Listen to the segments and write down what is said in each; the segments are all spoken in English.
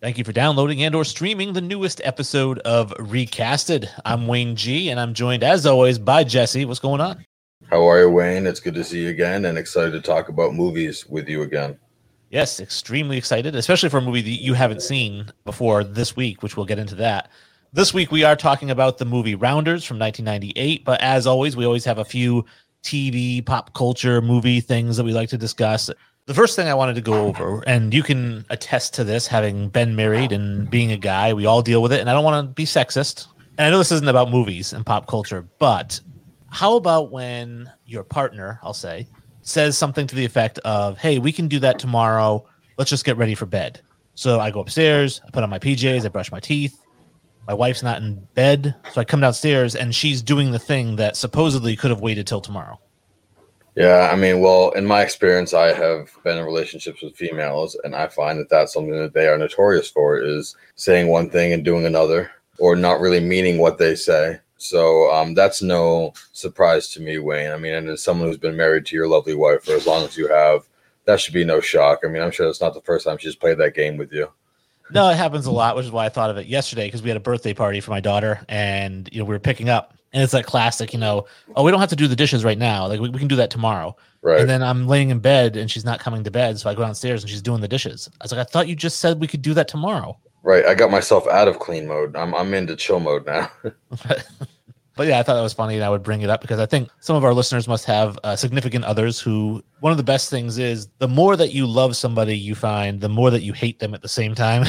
Thank you for downloading and or streaming the newest episode of Recasted. I'm Wayne G, and I'm joined, as always, by Jesse. What's going on? How are you, Wayne? It's good to see you again and excited to talk about movies with you again. Yes, extremely excited, especially for a movie that you haven't seen before this week, which we'll get into that. This week, we are talking about the movie Rounders from 1998, but as always, we always have a few TV, pop culture, movie things that we like to discuss. The first thing I wanted to go over, and you can attest to this, having been married and being a guy, we all deal with it, and I don't want to be sexist. And I know this isn't about movies and pop culture, but how about when your partner, I'll say, says something to the effect of, hey, we can do that tomorrow. Let's just get ready for bed. So I go upstairs, I put on my PJs, I brush my teeth. My wife's not in bed, so I come downstairs, and she's doing the thing that supposedly could have waited till tomorrow. Yeah, I mean, well, in my experience, I have been in relationships with females, and I find that that's something that they are notorious for, is saying one thing and doing another, or not really meaning what they say. So that's no surprise to me, Wayne. I mean, and as someone who's been married to your lovely wife for as long as you have, that should be no shock. I mean, I'm sure it's not the first time she's played that game with you. No, it happens a lot, which is why I thought of it yesterday, because we had a birthday party for my daughter, and we were picking up, and it's that classic, oh, we don't have to do the dishes right now. Like, we can do that tomorrow. Right. And then I'm laying in bed, and she's not coming to bed, so I go downstairs, and she's doing the dishes. I was like, I thought you just said we could do that tomorrow. Right. I got myself out of clean mode. I'm into chill mode now. But yeah, I thought that was funny, and I would bring it up because I think some of our listeners must have significant others who, one of the best things is the more that you love somebody, you find the more that you hate them at the same time.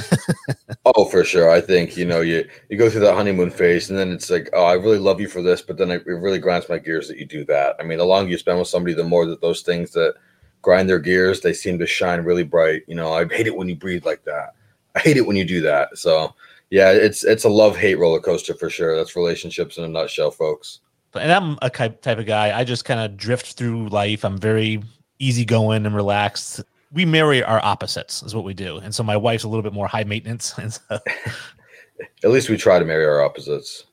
Oh, for sure. I think, you go through that honeymoon phase, and then it's like, oh, I really love you for this, but then it really grinds my gears that you do that. I mean, the longer you spend with somebody, the more that those things that grind their gears, they seem to shine really bright. I hate it when you breathe like that. I hate it when you do that. So yeah, it's a love-hate roller coaster for sure. That's relationships in a nutshell, folks. And I'm a type of guy. I just kind of drift through life. I'm very easygoing and relaxed. We marry our opposites is what we do. And so my wife's a little bit more high maintenance. And so at least we try to marry our opposites.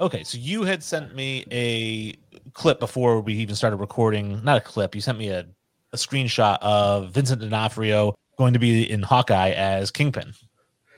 Okay, so you had sent me a clip before we even started recording. Not a clip. You sent me a screenshot of Vincent D'Onofrio going to be in Hawkeye as Kingpin.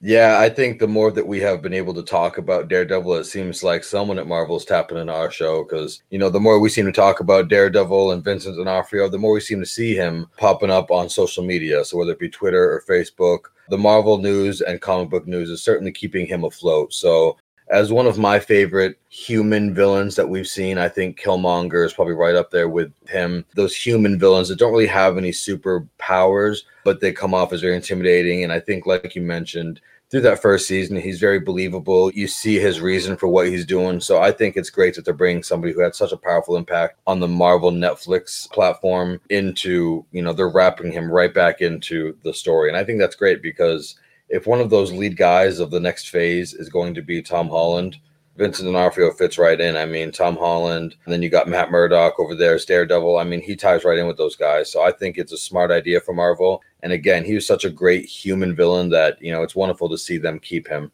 Yeah, I think the more that we have been able to talk about Daredevil, it seems like someone at Marvel is tapping into our show because, the more we seem to talk about Daredevil and Vincent D'Onofrio, the more we seem to see him popping up on social media. So whether it be Twitter or Facebook, the Marvel news and comic book news is certainly keeping him afloat. So as one of my favorite human villains that we've seen, I think Killmonger is probably right up there with him. Those human villains that don't really have any superpowers, but they come off as very intimidating. And I think, like you mentioned, through that first season, he's very believable. You see his reason for what he's doing. So I think it's great that they're bringing somebody who had such a powerful impact on the Marvel Netflix platform into, they're wrapping him right back into the story. And I think that's great because if one of those lead guys of the next phase is going to be Tom Holland, Vincent D'Onofrio fits right in. I mean, Tom Holland, and then you got Matt Murdock over there, Daredevil. I mean, he ties right in with those guys. So I think it's a smart idea for Marvel. And again, he was such a great human villain that, it's wonderful to see them keep him.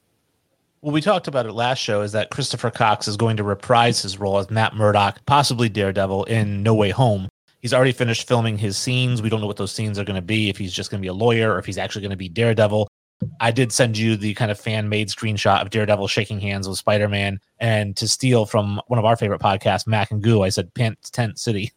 Well, we talked about it last show is that Christopher Cox is going to reprise his role as Matt Murdock, possibly Daredevil, in No Way Home. He's already finished filming his scenes. We don't know what those scenes are going to be, if he's just going to be a lawyer or if he's actually going to be Daredevil. I did send you the kind of fan-made screenshot of Daredevil shaking hands with Spider-Man, and to steal from one of our favorite podcasts, Mac and Goo, I said, Pants Tent City.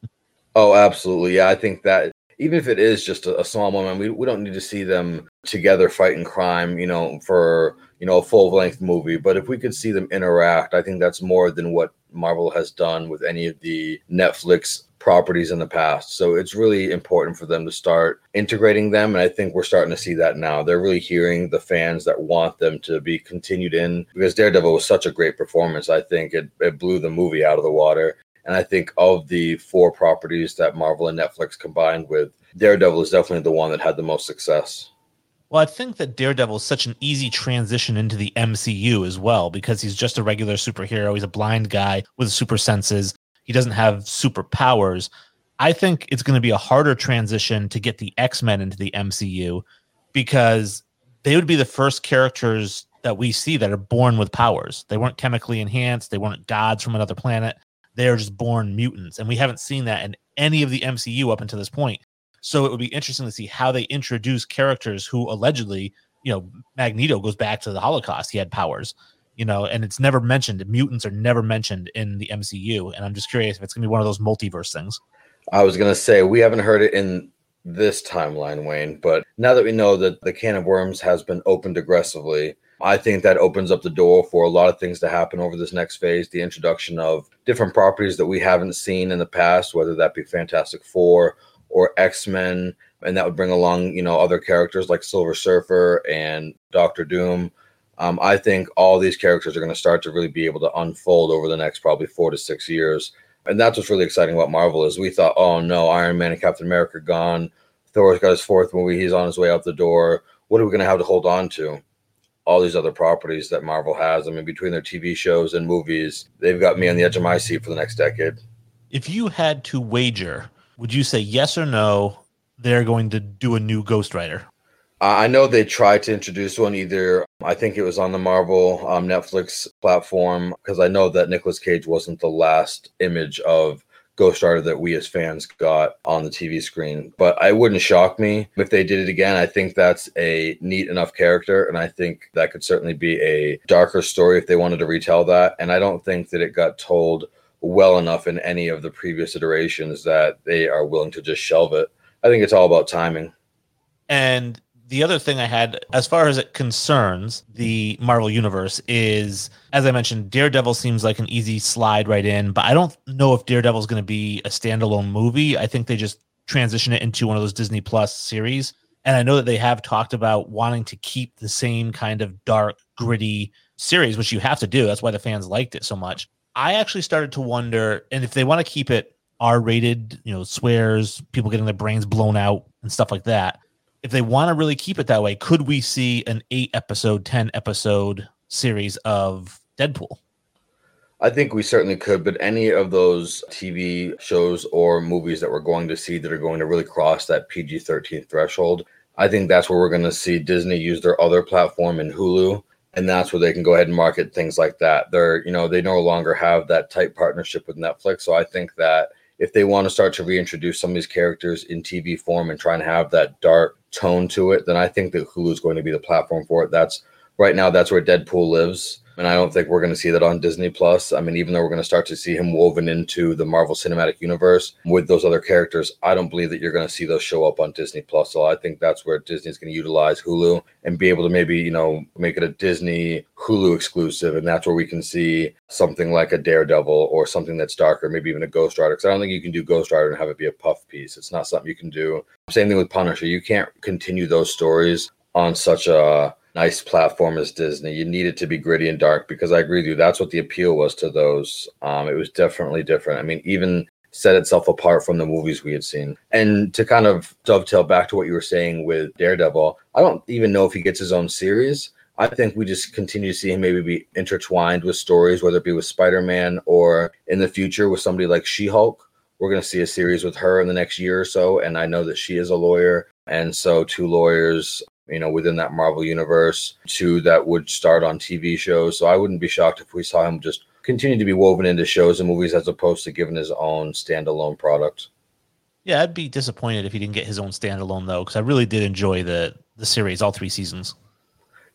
Oh, absolutely. Yeah, I think that even if it is just a small moment, we don't need to see them together fighting crime, for, a full-length movie. But if we could see them interact, I think that's more than what Marvel has done with any of the Netflix properties in the past. So it's really important for them to start integrating them. And I think we're starting to see that now. They're really hearing the fans that want them to be continued in, because Daredevil was such a great performance. I think it blew the movie out of the water. And I think of the four properties that Marvel and Netflix combined with, Daredevil is definitely the one that had the most success. Well, I think that Daredevil is such an easy transition into the MCU as well, because he's just a regular superhero. He's a blind guy with super senses. He doesn't have superpowers. I think it's going to be a harder transition to get the X-Men into the MCU, because they would be the first characters that we see that are born with powers. They weren't chemically enhanced. They weren't gods from another planet. They're just born mutants. And we haven't seen that in any of the MCU up until this point. So it would be interesting to see how they introduce characters who allegedly, you know, Magneto goes back to the Holocaust. He had powers, you know, and it's never mentioned. Mutants are never mentioned in the MCU. And I'm just curious if it's going to be one of those multiverse things. I was going to say, we haven't heard it in this timeline, Wayne, but now that we know that the can of worms has been opened aggressively, I think that opens up the door for a lot of things to happen over this next phase, the introduction of different properties that we haven't seen in the past, whether that be Fantastic Four or X-Men, and that would bring along, you know, other characters like Silver Surfer and Doctor Doom. I think all these characters are going to start to really be able to unfold over the next probably 4 to 6 years. And that's what's really exciting about Marvel is we thought, oh no, Iron Man and Captain America gone. Thor's got his fourth movie. He's on his way out the door. What are we going to have to hold on to? All these other properties that Marvel has. I mean, between their TV shows and movies, they've got me on the edge of my seat for the next decade. If you had to wager, would you say yes or no, they're going to do a new Ghost Rider? I know they tried to introduce one either. I think it was on the Marvel Netflix platform, because I know that Nicolas Cage wasn't the last image of Ghost Rider that we as fans got on the TV screen. But it wouldn't shock me if they did it again. I think that's a neat enough character, and I think that could certainly be a darker story if they wanted to retell that. And I don't think that it got told well enough in any of the previous iterations that they are willing to just shelve it. I think it's all about timing. And the other thing I had, as far as it concerns the Marvel Universe, is, as I mentioned, Daredevil seems like an easy slide right in, but I don't know if Daredevil is going to be a standalone movie. I think they just transition it into one of those Disney Plus series. And I know that they have talked about wanting to keep the same kind of dark, gritty series, which you have to do. That's why the fans liked it so much. I actually started to wonder, and if they want to keep it R-rated, you know, swears, people getting their brains blown out and stuff like that, if they want to really keep it that way, could we see an 8-episode, 10-episode series of Deadpool? I think we certainly could, but any of those TV shows or movies that we're going to see that are going to really cross that PG-13 threshold, I think that's where we're going to see Disney use their other platform in Hulu, and that's where they can go ahead and market things like that. They're, you know, they no longer have that tight partnership with Netflix, so I think that if they want to start to reintroduce some of these characters in TV form and try and have that dark tone to it, then I think that Hulu is going to be the platform for it. That's right now, that's where Deadpool lives. And I don't think we're going to see that on Disney Plus. I mean, even though we're going to start to see him woven into the Marvel Cinematic Universe with those other characters, I don't believe that you're going to see those show up on Disney Plus. So I think that's where Disney is going to utilize Hulu and be able to maybe, you know, make it a Disney Hulu exclusive. And that's where we can see something like a Daredevil or something that's darker, maybe even a Ghost Rider. Because I don't think you can do Ghost Rider and have it be a puff piece. It's not something you can do. Same thing with Punisher. You can't continue those stories on such a nice platform as Disney. You need it to be gritty and dark, because I agree with you, that's what the appeal was to those. It was definitely different. I mean, even set itself apart from the movies we had seen. And to kind of dovetail back to what you were saying with Daredevil, I don't even know if he gets his own series. I think we just continue to see him maybe be intertwined with stories, whether it be with Spider-Man or in the future with somebody like She-Hulk. We're going to see a series with her in the next year or so, and I know that she is a lawyer, and so two lawyers, you know, within that Marvel universe, two that would start on TV shows. So I wouldn't be shocked if we saw him just continue to be woven into shows and movies as opposed to given his own standalone product. Yeah, I'd be disappointed if he didn't get his own standalone, though, because I really did enjoy the series, all 3 seasons.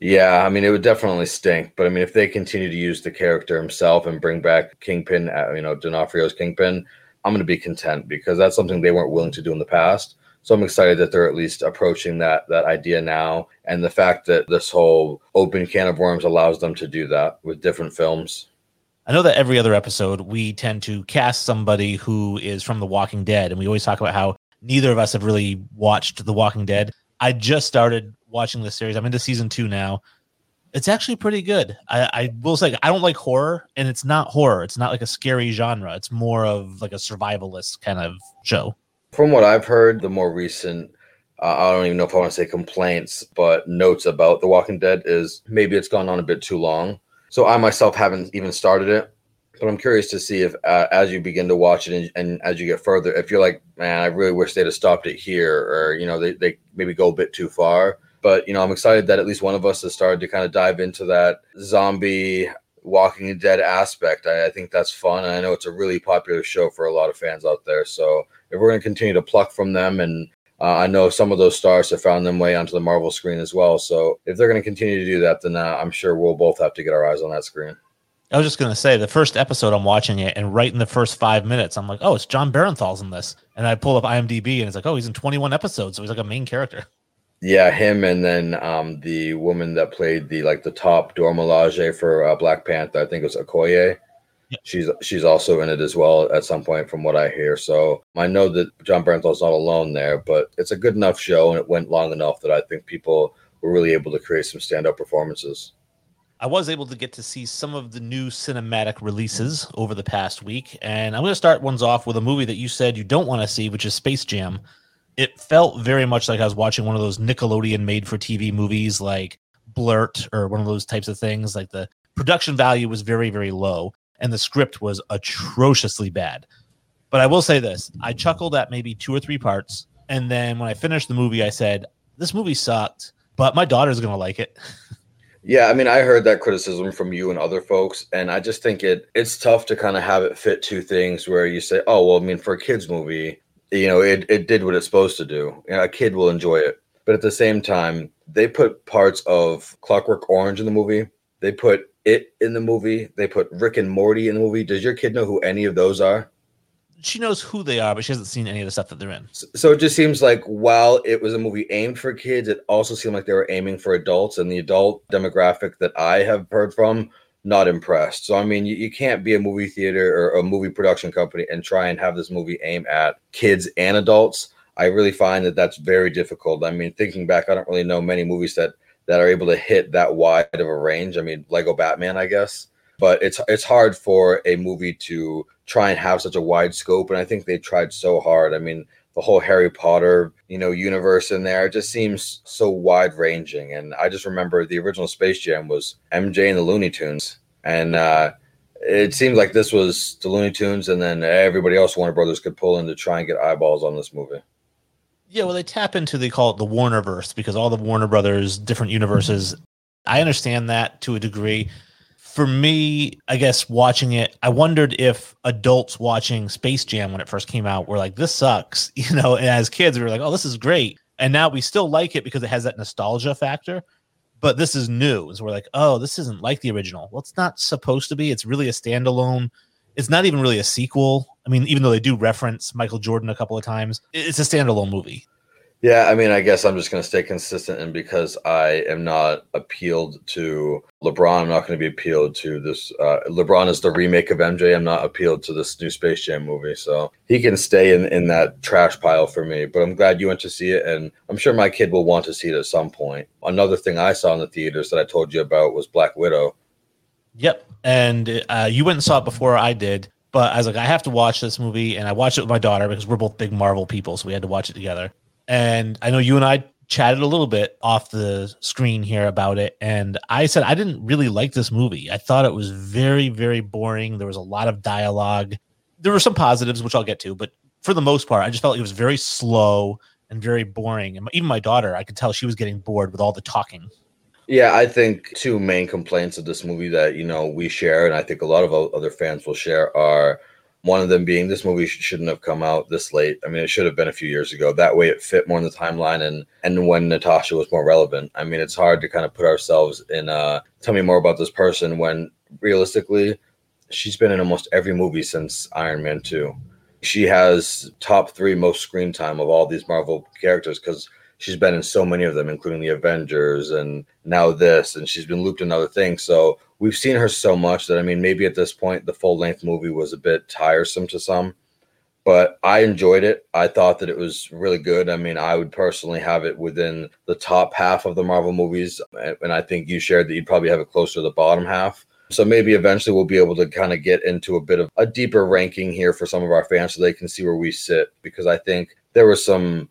Yeah, I mean, it would definitely stink. But I mean, if they continue to use the character himself and bring back Kingpin, you know, D'Onofrio's Kingpin, I'm going to be content, because that's something they weren't willing to do in the past. So I'm excited that they're at least approaching that idea now. And the fact that this whole open can of worms allows them to do that with different films. I know that every other episode, we tend to cast somebody who is from The Walking Dead. And we always talk about how neither of us have really watched The Walking Dead. I just started watching this series. I'm into season 2 now. It's actually pretty good. I will say, I don't like horror, and it's not horror. It's not like a scary genre. It's more of like a survivalist kind of show. From what I've heard, the more recent, I don't even know if I want to say complaints, but notes about The Walking Dead is maybe it's gone on a bit too long. So I myself haven't even started it, but I'm curious to see if as you begin to watch it and as you get further, if you're like, man, I really wish they'd have stopped it here, or, you know, they maybe go a bit too far. But, you know, I'm excited that at least one of us has started to kind of dive into that zombie Walking Dead aspect. I think that's fun, and I know it's a really popular show for a lot of fans out there. So if we're going to continue to pluck from them and I know some of those stars have found their way onto the Marvel screen as well. So if they're going to continue to do that, then I'm sure we'll both have to get our eyes on that screen. I was just going to say, the first episode I'm watching it, and right in the first 5 minutes, I'm like, oh, it's John Bernthal's in this. And I pull up IMDb, and it's like, oh, he's in 21 episodes. So he's like a main character. Yeah, him, and then the woman that played the top Dora Milaje for Black Panther, I think it was Okoye. Yeah. She's also in it as well at some point, from what I hear. So I know that John Bernthal's not alone there, but it's a good enough show, and it went long enough that I think people were really able to create some standout performances. I was able to get to see some of the new cinematic releases over the past week, and I'm going to start ones off with a movie that you said you don't want to see, which is Space Jam. It felt very much like I was watching one of those Nickelodeon made-for-TV movies like Blurt or one of those types of things. Like, the production value was very, very low, and the script was atrociously bad. But I will say this. I chuckled at maybe 2 or 3 parts, and then when I finished the movie, I said, this movie sucked, but my daughter's going to like it. Yeah, I mean, I heard that criticism from you and other folks, and I just think it's tough to kind of have it fit two things where you say, oh, well, I mean, for a kid's movie, you know, it did what it's supposed to do. You know, a kid will enjoy it. But at the same time, they put parts of Clockwork Orange in the movie. They put It in the movie. They put Rick and Morty in the movie. Does your kid know who any of those are? She knows who they are, but she hasn't seen any of the stuff that they're in. So it just seems like while it was a movie aimed for kids, it also seemed like they were aiming for adults, and the adult demographic that I have heard from, not impressed. So, I mean, you can't be a movie theater or a movie production company and try and have this movie aim at kids and adults. I really find that that's very difficult. I mean, thinking back, I don't really know many movies that are able to hit that wide of a range. I mean, Lego Batman, I guess. But it's hard for a movie to try and have such a wide scope, and I think they tried so hard. I mean, the whole Harry Potter, you know, universe in there just seems so wide-ranging. And I just remember the original Space Jam was MJ and the Looney Tunes, and it seemed like this was the Looney Tunes, and then everybody else Warner Brothers could pull in to try and get eyeballs on this movie. Yeah, well, they tap into, they call it the Warnerverse, because all the Warner Brothers different universes. I understand that to a degree. For me, I guess watching it, I wondered if adults watching Space Jam when it first came out were like, this sucks, you know, and as kids, we were like, oh, this is great. And now we still like it because it has that nostalgia factor, but this is new. So we're like, oh, this isn't like the original. Well, it's not supposed to be. It's really a standalone. It's not even really a sequel. I mean, even though they do reference Michael Jordan a couple of times, it's a standalone movie. Yeah, I mean, I guess I'm just going to stay consistent, and because I am not appealed to LeBron, I'm not going to be appealed to this. LeBron is the remake of MJ. I'm not appealed to this new Space Jam movie, so he can stay in that trash pile for me. But I'm glad you went to see it, and I'm sure my kid will want to see it at some point. Another thing I saw in the theaters that I told you about was Black Widow. Yep, and you went and saw it before I did, but I was like, I have to watch this movie, and I watched it with my daughter because we're both big Marvel people, so we had to watch it together. And I know you and I chatted a little bit off the screen here about it. And I said, I didn't really like this movie. I thought it was very, very boring. There was a lot of dialogue. There were some positives, which I'll get to. But for the most part, I just felt like it was very slow and very boring. And even my daughter, I could tell she was getting bored with all the talking. Yeah, I think two main complaints of this movie that, you know, we share, and I think a lot of other fans will share, are one of them being this movie shouldn't have come out this late. I mean, it should have been a few years ago. That way it fit more in the timeline and when Natasha was more relevant. I mean, it's hard to kind of put ourselves in tell me more about this person when realistically she's been in almost every movie since Iron Man 2. She has top 3 most screen time of all these Marvel characters because she's been in so many of them, including the Avengers and now this, and she's been looped in other things. So we've seen her so much that, I mean, maybe at this point, the full-length movie was a bit tiresome to some, but I enjoyed it. I thought that it was really good. I mean, I would personally have it within the top half of the Marvel movies, and I think you shared that you'd probably have it closer to the bottom half. So maybe eventually we'll be able to kind of get into a bit of a deeper ranking here for some of our fans so they can see where we sit, because I think there was some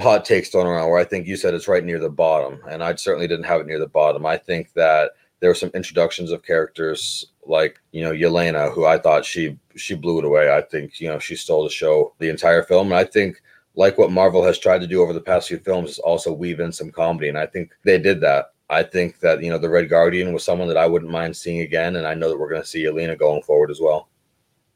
hot takes thrown around where I think you said it's right near the bottom, and I certainly didn't have it near the bottom. I think that there were some introductions of characters like, you know, Yelena, who I thought she blew it away. I think, you know, she stole the show the entire film. And I think, like what Marvel has tried to do over the past few films, is also weave in some comedy. And I think they did that. I think that, you know, the Red Guardian was someone that I wouldn't mind seeing again. And I know that we're going to see Yelena going forward as well.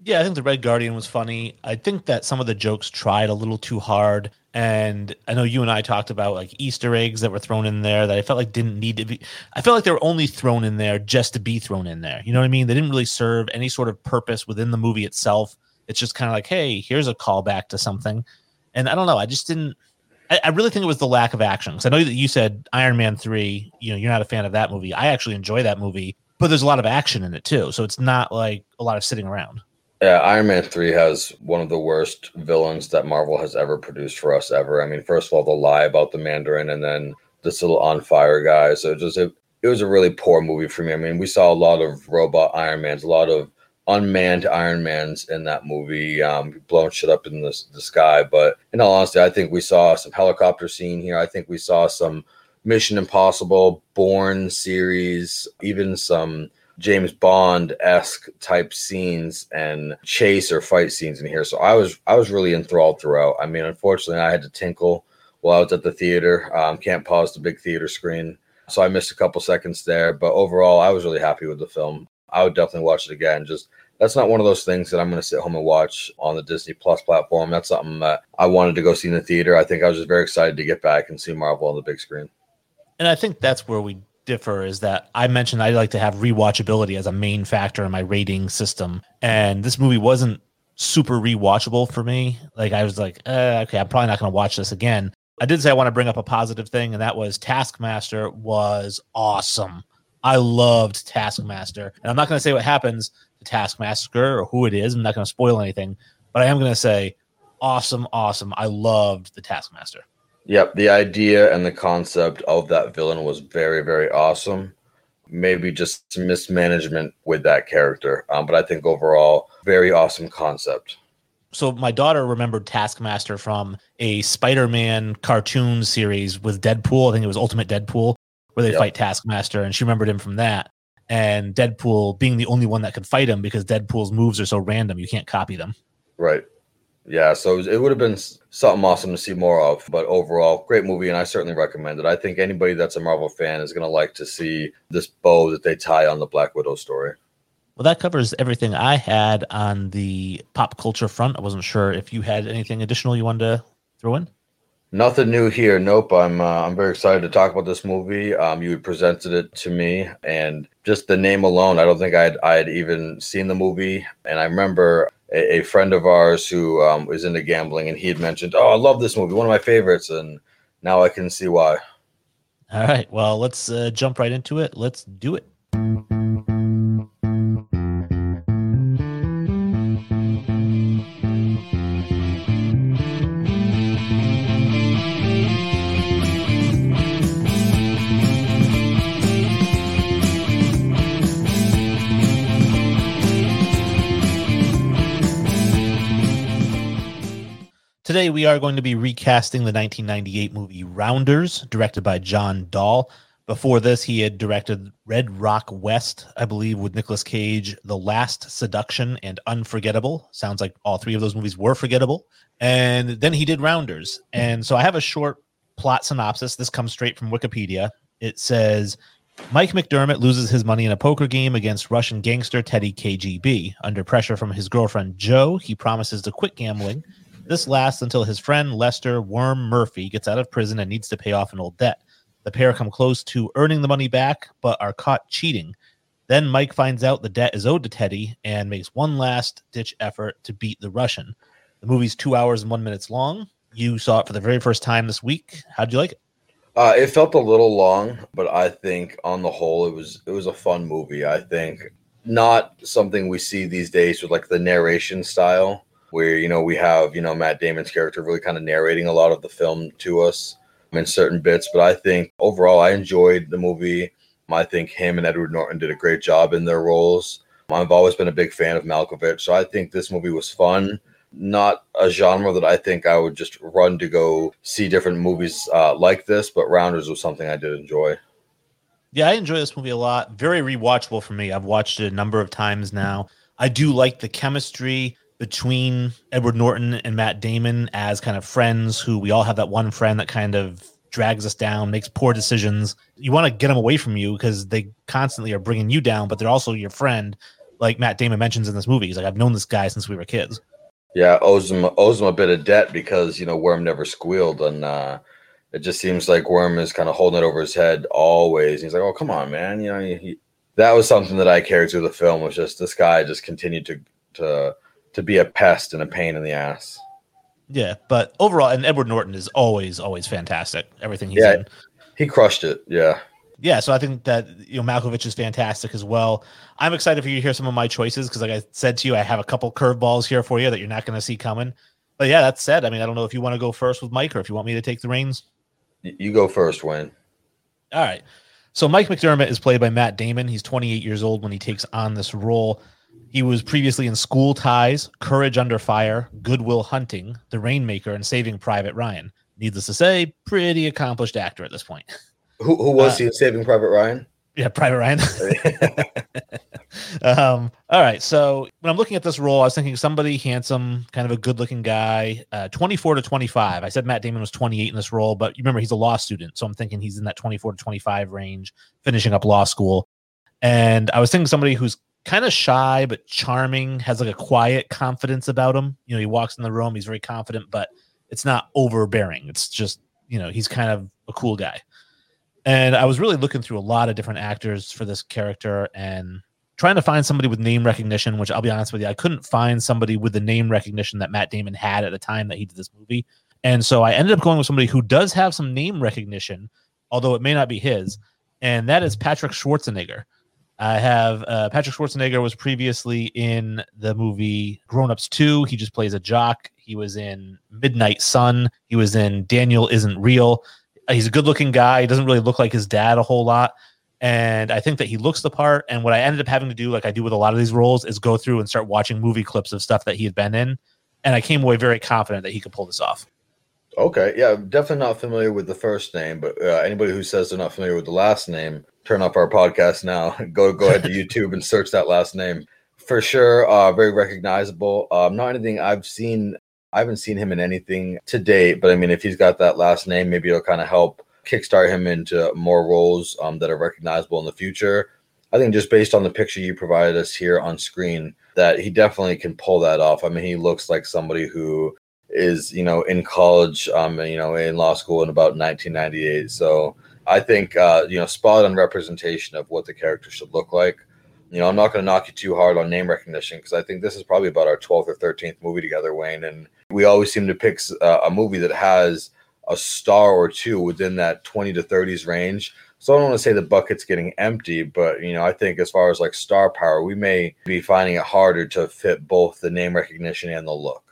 Yeah, I think the Red Guardian was funny. I think that some of the jokes tried a little too hard. And I know you and I talked about like Easter eggs that were thrown in there that I felt like didn't need to be. I felt like they were only thrown in there just to be thrown in there. You know what I mean? They didn't really serve any sort of purpose within the movie itself. It's just kind of like, hey, here's a callback to something. And I don't know. I just didn't. I really think it was the lack of action. Because I know that you said Iron Man 3, you know, you're not a fan of that movie. I actually enjoy that movie, but there's a lot of action in it too. So it's not like a lot of sitting around. Yeah, Iron Man 3 has one of the worst villains that Marvel has ever produced for us ever. I mean, first of all, the lie about the Mandarin and then this little on fire guy. So it was a really poor movie for me. I mean, we saw a lot of robot Iron Mans, a lot of unmanned Iron Mans in that movie, blowing shit up in the sky. But in all honesty, I think we saw some helicopter scene here. I think we saw some Mission Impossible, Born series, even some James Bond-esque type scenes and chase or fight scenes in here. So I was really enthralled throughout. I mean, unfortunately, I had to tinkle while I was at the theater. Can't pause the big theater screen. So I missed a couple seconds there. But overall, I was really happy with the film. I would definitely watch it again. Just that's not one of those things that I'm going to sit home and watch on the Disney Plus platform. That's something that I wanted to go see in the theater. I think I was just very excited to get back and see Marvel on the big screen. And I think that's where we differ is that I mentioned I like to have rewatchability as a main factor in my rating system, and this movie wasn't super rewatchable for me. Like I was like, okay, I'm probably not going to watch this again. I did say I want to bring up a positive thing, and that was Taskmaster was awesome. I loved Taskmaster, and I'm not going to say what happens to Taskmaster or who it is. I'm not going to spoil anything, but I am going to say awesome. I loved the Taskmaster. Yep, the idea and the concept of that villain was very, very awesome. Maybe just some mismanagement with that character. But I think overall, very awesome concept. So my daughter remembered Taskmaster from a Spider-Man cartoon series with Deadpool. I think it was Ultimate Deadpool, where they fight Taskmaster. And she remembered him from that. And Deadpool being the only one that could fight him because Deadpool's moves are so random. You can't copy them. Right. Yeah, so it would have been something awesome to see more of. But overall, great movie, and I certainly recommend it. I think anybody that's a Marvel fan is going to like to see this bow that they tie on the Black Widow story. Well, that covers everything I had on the pop culture front. I wasn't sure if you had anything additional you wanted to throw in. Nothing new here. Nope. I'm very excited to talk about this movie. You presented it to me, and just the name alone, I don't think I had even seen the movie. And I remember a friend of ours who is into gambling, and he had mentioned, oh, I love this movie, one of my favorites, and now I can see why. All right, well, let's jump right into it. Let's do it. Today, we are going to be recasting the 1998 movie Rounders, directed by John Dahl. Before this, he had directed Red Rock West, I believe, with Nicolas Cage, The Last Seduction, and Unforgettable. Sounds like all three of those movies were forgettable. And then he did Rounders. And so I have a short plot synopsis. This comes straight from Wikipedia. It says, Mike McDermott loses his money in a poker game against Russian gangster Teddy KGB. Under pressure from his girlfriend, Jo, he promises to quit gambling. This lasts until his friend Lester Worm Murphy gets out of prison and needs to pay off an old debt. The pair come close to earning the money back, but are caught cheating. Then Mike finds out the debt is owed to Teddy and makes one last-ditch effort to beat the Russian. The movie's 2 hours and 1 minute long. You saw it for the very first time this week. How'd you like it? It felt a little long, but I think on the whole, it was a fun movie. I think not something we see these days with like the narration style, where, you know, we have, you know, Matt Damon's character really kind of narrating a lot of the film to us in certain bits. But I think overall, I enjoyed the movie. I think him and Edward Norton did a great job in their roles. I've always been a big fan of Malkovich. So I think this movie was fun. Not a genre that I think I would just run to go see different movies like this. But Rounders was something I did enjoy. Yeah, I enjoy this movie a lot. Very rewatchable for me. I've watched it a number of times now. I do like the chemistry between Edward Norton and Matt Damon as kind of friends who we all have that one friend that kind of drags us down, makes poor decisions. You want to get them away from you because they constantly are bringing you down, but they're also your friend. like Matt Damon mentions in this movie. He's like, I've known this guy since we were kids. Yeah, owes him a bit of debt because, you know, Worm never squealed, and it just seems like Worm is kind of holding it over his head always. And he's like, oh, come on, man. You know, that was something that I carried through the film, was just this guy just continued to be a pest and a pain in the ass. Yeah, but overall, and Edward Norton is always fantastic. Everything he's in. He crushed it, yeah. Yeah, so I think that, you know, Malkovich is fantastic as well. I'm excited for you to hear some of my choices because, like I said to you, I have a couple curveballs here for you that you're not going to see coming. But yeah, that said, I mean, I don't know if you want to go first with Mike or if you want me to take the reins. You go first, Wayne. All right. So Mike McDermott is played by Matt Damon. He's 28 years old when he takes on this role. He was previously in School Ties, Courage Under Fire, Good Will Hunting, The Rainmaker, and Saving Private Ryan. Needless to say, pretty accomplished actor at this point. Who was he in Saving Private Ryan? Yeah, Private Ryan. All right. So when I'm looking at this role, I was thinking somebody handsome, kind of a good-looking guy, 24 to 25. I said Matt Damon was 28 in this role, but remember, he's a law student. So I'm thinking he's in that 24 to 25 range, finishing up law school. And I was thinking somebody who's kind of shy but charming, has like a quiet confidence about him. You know, he walks in the room, he's very confident, but it's not overbearing. It's just, you know, he's kind of a cool guy. And I was really looking through a lot of different actors for this character and trying to find somebody with name recognition, which I'll be honest with you, I couldn't find somebody with the name recognition that Matt Damon had at the time that he did this movie. And so I ended up going with somebody who does have some name recognition, although it may not be his, and that is Patrick Schwarzenegger. I have Patrick Schwarzenegger was previously in the movie Grown Ups 2. He just plays a jock. He was in Midnight Sun. He was in Daniel Isn't Real. He's a good-looking guy. He doesn't really look like his dad a whole lot. And I think that he looks the part. And what I ended up having to do, like I do with a lot of these roles, is go through and start watching movie clips of stuff that he had been in. And I came away very confident that he could pull this off. Okay, yeah, I'm definitely not familiar with the first name, but anybody who says they're not familiar with the last name, turn off our podcast now and go ahead to YouTube and search that last name. For sure, very recognizable. Not anything I've seen. I haven't seen him in anything to date, but I mean, if he's got that last name, maybe it'll kind of help kickstart him into more roles that are recognizable in the future. I think just based on the picture you provided us here on screen, that he definitely can pull that off. I mean, he looks like somebody who is, you know, in college, you know, in law school in about 1998. So I think, you know, spot on representation of what the character should look like. You know, I'm not going to knock you too hard on name recognition because I think this is probably about our 12th or 13th movie together, Wayne. And we always seem to pick a movie that has a star or two within that 20 to 30s range. So I don't want to say the bucket's getting empty, but, you know, I think as far as like star power, we may be finding it harder to fit both the name recognition and the look.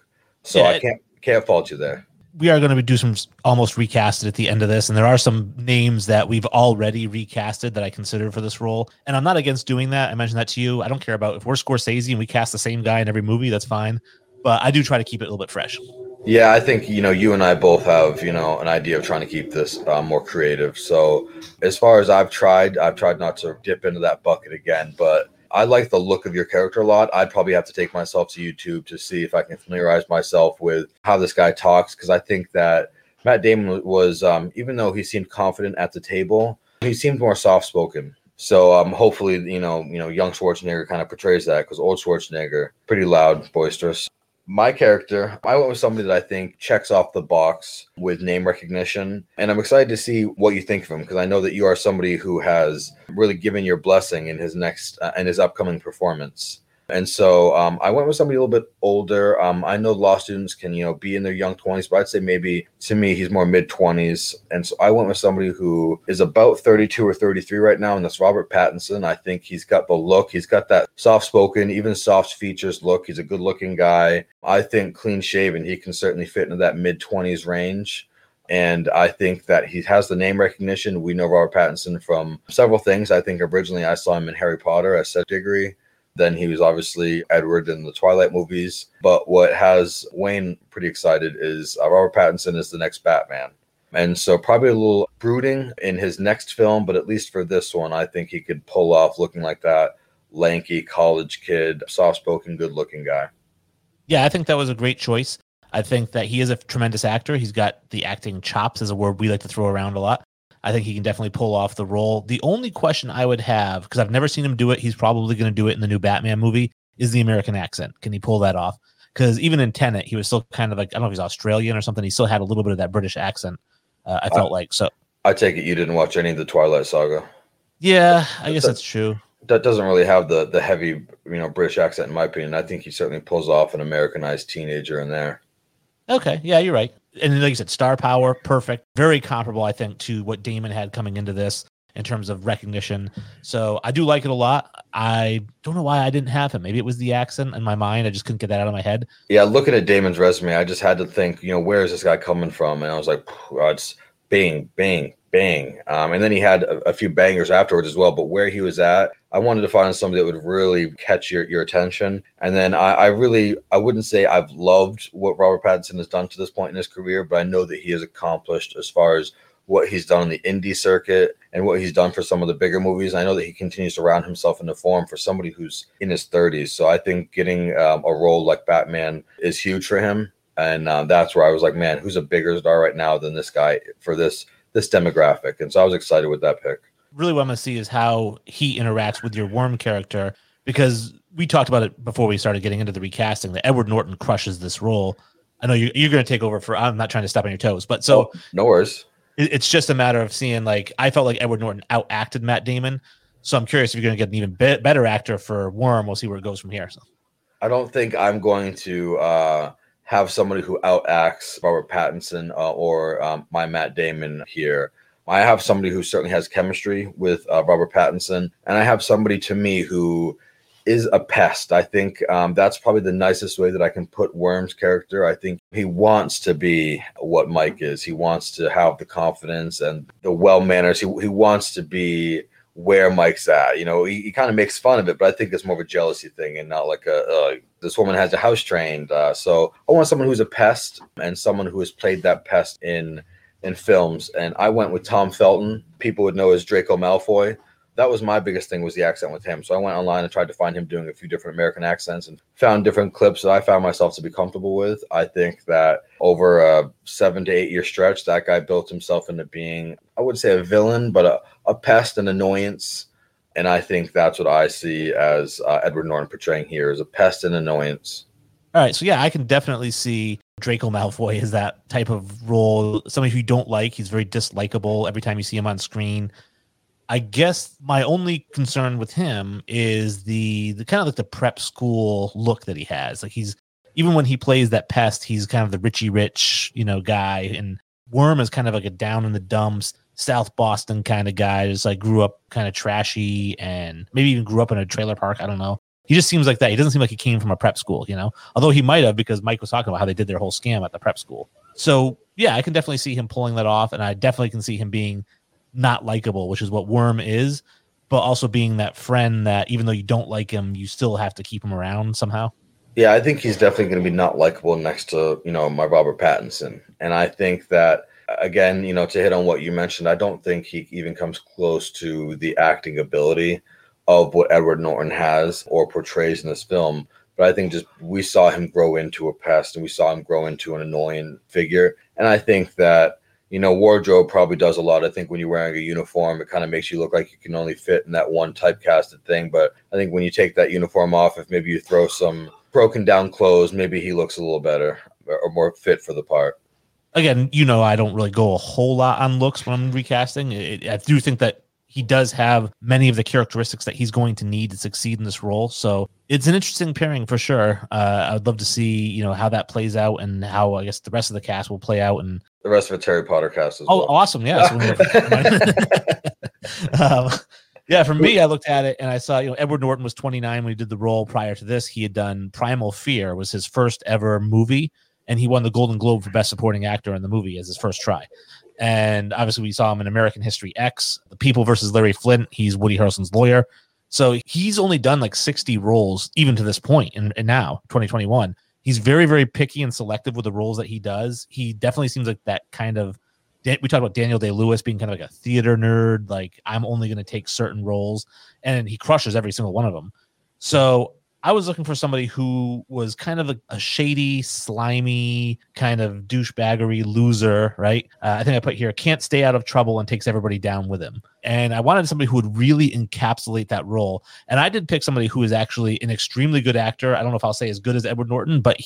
So yeah, I can't fault you there. We are going to do some almost recasted at the end of this. And there are some names that we've already recasted that I consider for this role. And I'm not against doing that. I mentioned that to you. I don't care about if we're Scorsese and we cast the same guy in every movie, that's fine. But I do try to keep it a little bit fresh. Yeah, I think, you know, you and I both have, you know, an idea of trying to keep this more creative. So as far as I've tried not to dip into that bucket again, but I like the look of your character a lot. I'd probably have to take myself to YouTube to see if I can familiarize myself with how this guy talks, because I think that Matt Damon was, even though he seemed confident at the table, he seemed more soft-spoken. So hopefully, you know, young Schwarzenegger kind of portrays that, because old Schwarzenegger, pretty loud, boisterous. My character, I went with somebody that I think checks off the box with name recognition. And I'm excited to see what you think of him, because I know that you are somebody who has really given your blessing in his next and his upcoming performance. And so I went with somebody a little bit older. I know law students can, you know, be in their young 20s, but I'd say maybe to me, he's more mid 20s. And so I went with somebody who is about 32 or 33 right now. And that's Robert Pattinson. I think he's got the look. He's got that soft spoken, even soft features look. He's a good looking guy. I think clean shaven. He can certainly fit into that mid 20s range. And I think that he has the name recognition. We know Robert Pattinson from several things. I think originally I saw him in Harry Potter as Seth Diggory. Then he was obviously Edward in the Twilight movies. But what has Wayne pretty excited is Robert Pattinson is the next Batman. And so probably a little brooding in his next film, but at least for this one, I think he could pull off looking like that lanky college kid, soft-spoken, good-looking guy. Yeah, I think that was a great choice. I think that he is a tremendous actor. He's got the acting chops, is a word we like to throw around a lot. I think he can definitely pull off the role. The only question I would have, because I've never seen him do it, he's probably going to do it in the new Batman movie, is the American accent. Can he pull that off? Because even in Tenet, he was still kind of like, I don't know if he's Australian or something. He still had a little bit of that British accent, I felt like. So I take it you didn't watch any of the Twilight Saga. Yeah, I guess that's true. That doesn't really have the heavy, British accent, in my opinion. I think he certainly pulls off an Americanized teenager in there. Okay, yeah, you're right. And like you said, star power, perfect. Very comparable, I think, to what Damon had coming into this in terms of recognition. So I do like it a lot. I don't know why I didn't have him. Maybe it was the accent in my mind. I just couldn't get that out of my head. Yeah, looking at Damon's resume, I just had to think, where is this guy coming from? And I was like, it's Bing, Bing, Bang. And then he had a few bangers afterwards as well. But where he was at, I wanted to find somebody that would really catch your attention. And then I wouldn't say I've loved what Robert Pattinson has done to this point in his career, but I know that he has accomplished as far as what he's done in the indie circuit and what he's done for some of the bigger movies. I know that he continues to round himself into form for somebody who's in his 30s. So I think getting a role like Batman is huge for him. And that's where I was like, man, who's a bigger star right now than this guy for this demographic? And so I was excited with that pick. Really what I'm going to see is how he interacts with your Worm character, because we talked about it before we started getting into the recasting that Edward Norton crushes this role. I know you're going to take over for, I'm not trying to step on your toes, but so no worries. It's just a matter of seeing, like, I felt like Edward Norton outacted Matt Damon. So I'm curious if you're going to get an even better actor for Worm. We'll see where it goes from here. So I don't think I'm going to, have somebody who outacts Robert Pattinson or my Matt Damon here. I have somebody who certainly has chemistry with Robert Pattinson, and I have somebody to me who is a pest. I think that's probably the nicest way that I can put Worm's character. I think he wants to be what Mike is. He wants to have the confidence and the well manners. He wants to be where Mike's at. He kind of makes fun of it, but I think it's more of a jealousy thing and not like this woman has a house trained. So I want someone who's a pest and someone who has played that pest in films. And I went with Tom Felton. People would know as Draco Malfoy. That was my biggest thing, was the accent with him. So I went online and tried to find him doing a few different American accents and found different clips that I found myself to be comfortable with. I think that over a 7 to 8 year stretch, that guy built himself into being, I wouldn't say a villain, but a pest and annoyance. And I think that's what I see as Edward Norton portraying here, as a pest and annoyance. All right. So, yeah, I can definitely see Draco Malfoy as that type of role. Somebody who you don't like. He's very dislikable every time you see him on screen. I guess my only concern with him is the kind of like the prep school look that he has. Like, he's, even when he plays that pest, he's kind of the Richie Rich, guy. And Worm is kind of like a down in the dumps South Boston kind of guy. Just like grew up kind of trashy and maybe even grew up in a trailer park. I don't know. He just seems like that. He doesn't seem like he came from a prep school, although he might have, because Mike was talking about how they did their whole scam at the prep school. So yeah, I can definitely see him pulling that off. And I definitely can see him being not likable, which is what Worm is, but also being that friend that even though you don't like him, you still have to keep him around somehow. Yeah, I think he's definitely going to be not likable next to, my Robert Pattinson. And I think that, again, to hit on what you mentioned, I don't think he even comes close to the acting ability of what Edward Norton has or portrays in this film. But I think just we saw him grow into a pest and we saw him grow into an annoying figure. And I think that, wardrobe probably does a lot. I think when you're wearing a uniform, it kind of makes you look like you can only fit in that one typecasted thing. But I think when you take that uniform off, if maybe you throw some broken down clothes, maybe he looks a little better or more fit for the part. Again, I don't really go a whole lot on looks when I'm recasting. I do think that he does have many of the characteristics that he's going to need to succeed in this role. So it's an interesting pairing for sure. I would love to see, how that plays out and how, I guess, the rest of the cast will play out. And the rest of the Harry Potter cast as well. Oh, awesome. Yeah. Yeah, for me, I looked at it and I saw, Edward Norton was 29 when he did the role. Prior to this, he had done Primal Fear, was his first ever movie. And he won the Golden Globe for Best Supporting Actor in the movie as his first try. And obviously we saw him in American History X, The People versus Larry Flint. He's Woody Harrelson's lawyer. So he's only done like 60 roles even to this point. And now, 2021, he's very, very picky and selective with the roles that he does. He definitely seems like that kind of, we talked about Daniel Day-Lewis being kind of like a theater nerd. Like, I'm only going to take certain roles. And he crushes every single one of them. So I was looking for somebody who was kind of a shady, slimy, kind of douchebaggery loser, right? I think I put here, can't stay out of trouble and takes everybody down with him. And I wanted somebody who would really encapsulate that role. And I did pick somebody who is actually an extremely good actor. I don't know if I'll say as good as Edward Norton, but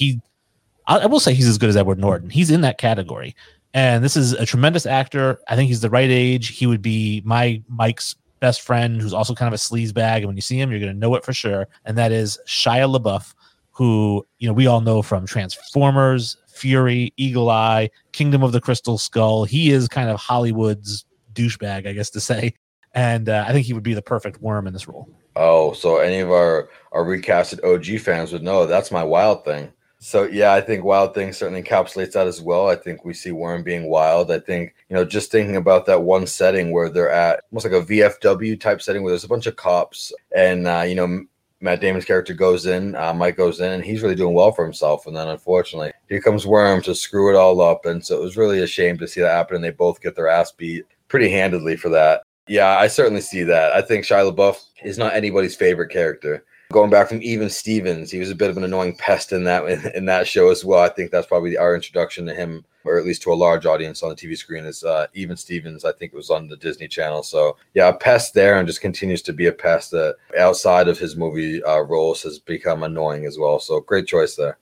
I will say he's as good as Edward Norton. He's in that category. And this is a tremendous actor. I think he's the right age. He would be my Mike's best friend, who's also kind of a sleaze bag. And when you see him, you're going to know it for sure. And that is Shia LaBeouf, who, you know, we all know from Transformers, Fury, Eagle Eye, Kingdom of the Crystal Skull. He is kind of Hollywood's douchebag, I guess to say. And I think he would be the perfect worm in this role. Oh, so any of our recasted OG fans would know that's my Wild Thing. So, yeah, I think Wild Thing certainly encapsulates that as well. I think we see Worm being wild. I think, you know, just thinking about that one setting where they're at, almost like a VFW type setting where there's a bunch of cops and, you know, Matt Damon's character goes in, Mike goes in, and he's really doing well for himself. And then, unfortunately, here comes Worm to screw it all up. And so it was really a shame to see that happen. And they both get their ass beat pretty handedly for that. Yeah, I certainly see that. I think Shia LaBeouf is not anybody's favorite character. Going back from even Stevens, he was a bit of an annoying pest in that show as well. I think that's probably our introduction to him, or at least to a large audience on the TV screen, is even Stevens. I think it was on the Disney Channel. So, yeah, a pest there, and just continues to be a pest that outside of his movie roles has become annoying as well. So great choice there.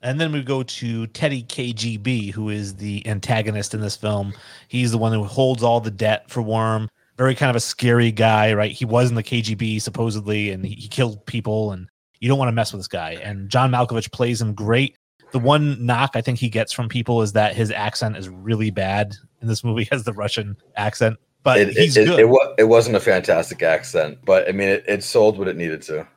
And then we go to Teddy KGB, who is the antagonist in this film. He's the one who holds all the debt for Worm. Very kind of a scary guy, right? He was in the KGB supposedly, and he killed people, and you don't want to mess with this guy. And John Malkovich plays him great. The one knock I think he gets from people is that his accent is really bad in this movie, has the Russian accent, but he's good. It wasn't a fantastic accent, but I mean, it sold what it needed to.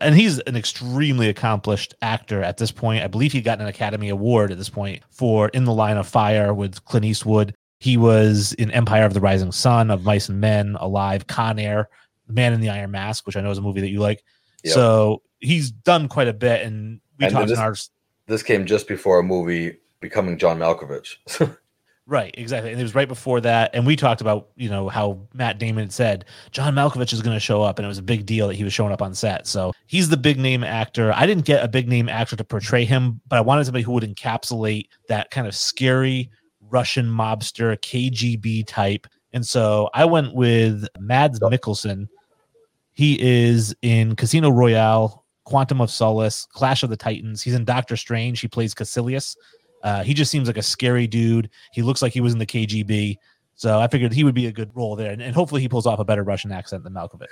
And he's an extremely accomplished actor at this point. I believe he got an Academy Award at this point for In the Line of Fire with Clint Eastwood. He was in Empire of the Rising Sun, Of Mice and Men, Alive, Con Air, The Man in the Iron Mask, which I know is a movie that you like. Yep. So he's done quite a bit. And we talked in our... This came just before a movie becoming John Malkovich. Right, exactly. And it was right before that. And we talked about, you know, how Matt Damon said John Malkovich is going to show up. And it was a big deal that he was showing up on set. So he's the big name actor. I didn't get a big name actor to portray him, but I wanted somebody who would encapsulate that kind of scary Russian mobster, KGB type. And so I went with Mads Mikkelsen. He is in Casino Royale, Quantum of Solace, Clash of the Titans. He's in Doctor Strange. He plays Caecilius. He just seems like a scary dude. He looks like he was in the KGB. So I figured he would be a good role there. And hopefully he pulls off a better Russian accent than Malkovich.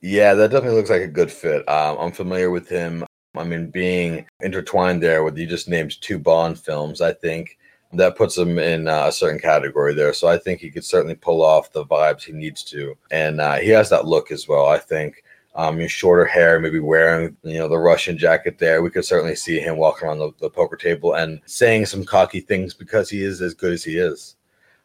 Yeah, that definitely looks like a good fit. I'm familiar with him. I mean, being intertwined there with, you just named two Bond films, I think that puts him in a certain category there. So I think he could certainly pull off the vibes he needs to. And he has that look as well. I think your shorter hair, maybe wearing, you know, the Russian jacket there. We could certainly see him walking around the poker table and saying some cocky things because he is as good as he is.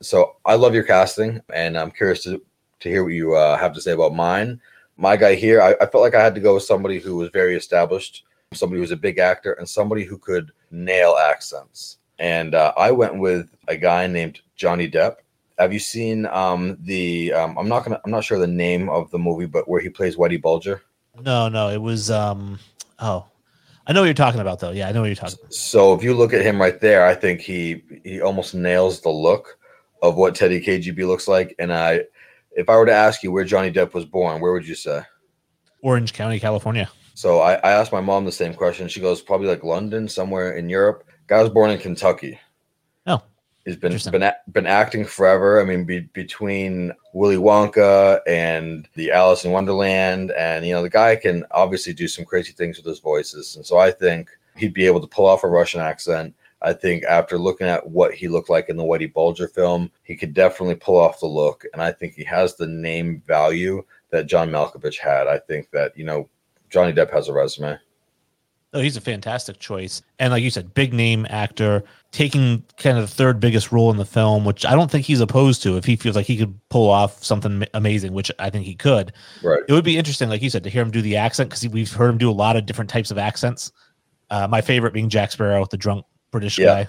So I love your casting, and I'm curious to hear what you have to say about mine. My guy here, I felt like I had to go with somebody who was very established, somebody who was a big actor, and somebody who could nail accents. And I went with a guy named Johnny Depp. Have you seen I'm not sure the name of the movie, but where he plays Whitey Bulger? No, it was I know what you're talking about though. Yeah, I know what you're talking about. So if you look at him right there, I think he almost nails the look of what Teddy KGB looks like. And if I were to ask you where Johnny Depp was born, where would you say? Orange County, California. So I asked my mom the same question. She goes, probably like London, somewhere in Europe. Guy was born in Kentucky. Oh, he's been acting forever. I mean, between Willy Wonka and the Alice in Wonderland, and you know, the guy can obviously do some crazy things with his voices. And so I think he'd be able to pull off a Russian accent. I think after looking at what he looked like in the Whitey Bulger film, he could definitely pull off the look. And I think he has the name value that John Malkovich had. I think that, you know, Johnny Depp has a resume. Oh, he's a fantastic choice. And like you said, big name actor, taking kind of the third biggest role in the film, which I don't think he's opposed to if he feels like he could pull off something amazing, which I think he could. Right. It would be interesting, like you said, to hear him do the accent, because we've heard him do a lot of different types of accents. My favorite being Jack Sparrow, the drunk British guy.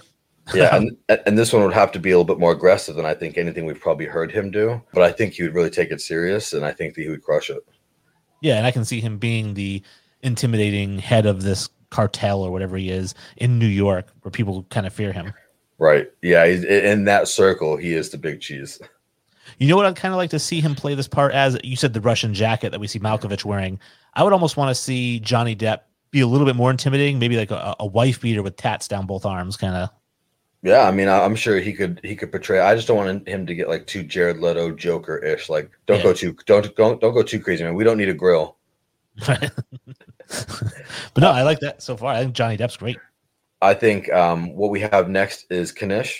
Yeah, and this one would have to be a little bit more aggressive than I think anything we've probably heard him do. But I think he would really take it serious, and I think that he would crush it. Yeah, and I can see him being the intimidating head of this cartel or whatever he is in New York, where people kind of fear him. Right. Yeah. In that circle, he is the big cheese. You know what I'd kind of like to see him play this part as? You said the Russian jacket that we see Malkovich wearing. I would almost want to see Johnny Depp be a little bit more intimidating, maybe like a wife beater with tats down both arms, kind of. Yeah, I mean, I'm sure he could portray. I just don't want him to get like too Jared Leto Joker-ish. Like, don't go too crazy, man. We don't need a grill. But no, I like that so far. I think Johnny Depp's great. I think what we have next is Kanish.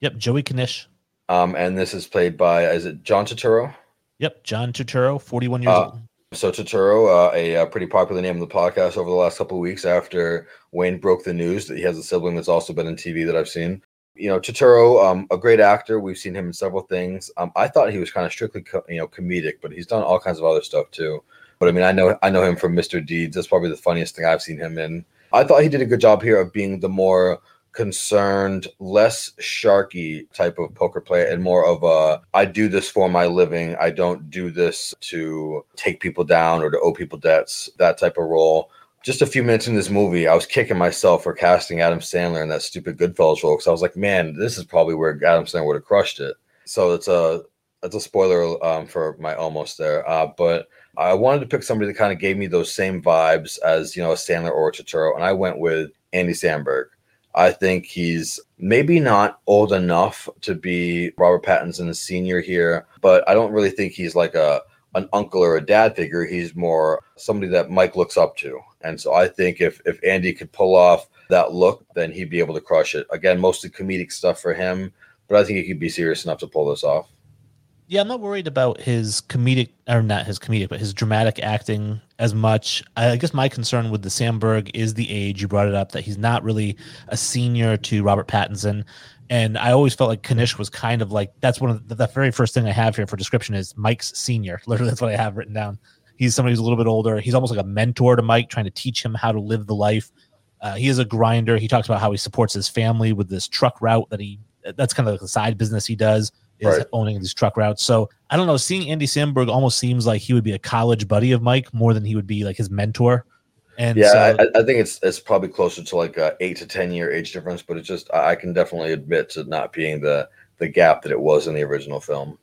Yep, Joey Kanish. And this is played by, is it John Turturro? Yep, John Turturro, 41 years old. So Turturro, a pretty popular name of the podcast over the last couple of weeks after Wayne broke the news that he has a sibling that's also been in TV that I've seen. You know, Turturro, a great actor. We've seen him in several things. I thought he was kind of strictly, comedic, but he's done all kinds of other stuff too. But I mean, I know him from Mr. Deeds. That's probably the funniest thing I've seen him in. I thought he did a good job here of being the more concerned, less sharky type of poker player, and more of a, I do this for my living. I don't do this to take people down or to owe people debts, that type of role. Just a few minutes in this movie, I was kicking myself for casting Adam Sandler in that stupid Goodfellas role, because I was like, man, this is probably where Adam Sandler would have crushed it. So it's a spoiler for my almost there. But I wanted to pick somebody that kind of gave me those same vibes as, a Sandler or a Turturro, and I went with Andy Samberg. I think he's maybe not old enough to be Robert Pattinson's senior here, but I don't really think he's like an uncle or a dad figure. He's more somebody that Mike looks up to. And so I think if Andy could pull off that look, then he'd be able to crush it. Again, mostly comedic stuff for him, but I think he could be serious enough to pull this off. Yeah, I'm not worried about his dramatic acting as much. I guess my concern with the Samberg is the age. You brought it up that he's not really a senior to Robert Pattinson. And I always felt like Kanish was kind of like, that's one of the very first thing I have here for description is Mike's senior. Literally, that's what I have written down. He's somebody who's a little bit older. He's almost like a mentor to Mike, trying to teach him how to live the life. He is a grinder. He talks about how he supports his family with this truck route that's kind of like the side business he does. Is right. Owning these truck routes. So I don't know. Seeing Andy Samberg almost seems like he would be a college buddy of Mike more than he would be like his mentor. And yeah, so, I think it's probably closer to like a 8 to 10 year age difference. But it's just I can definitely admit to not being the gap that it was in the original film.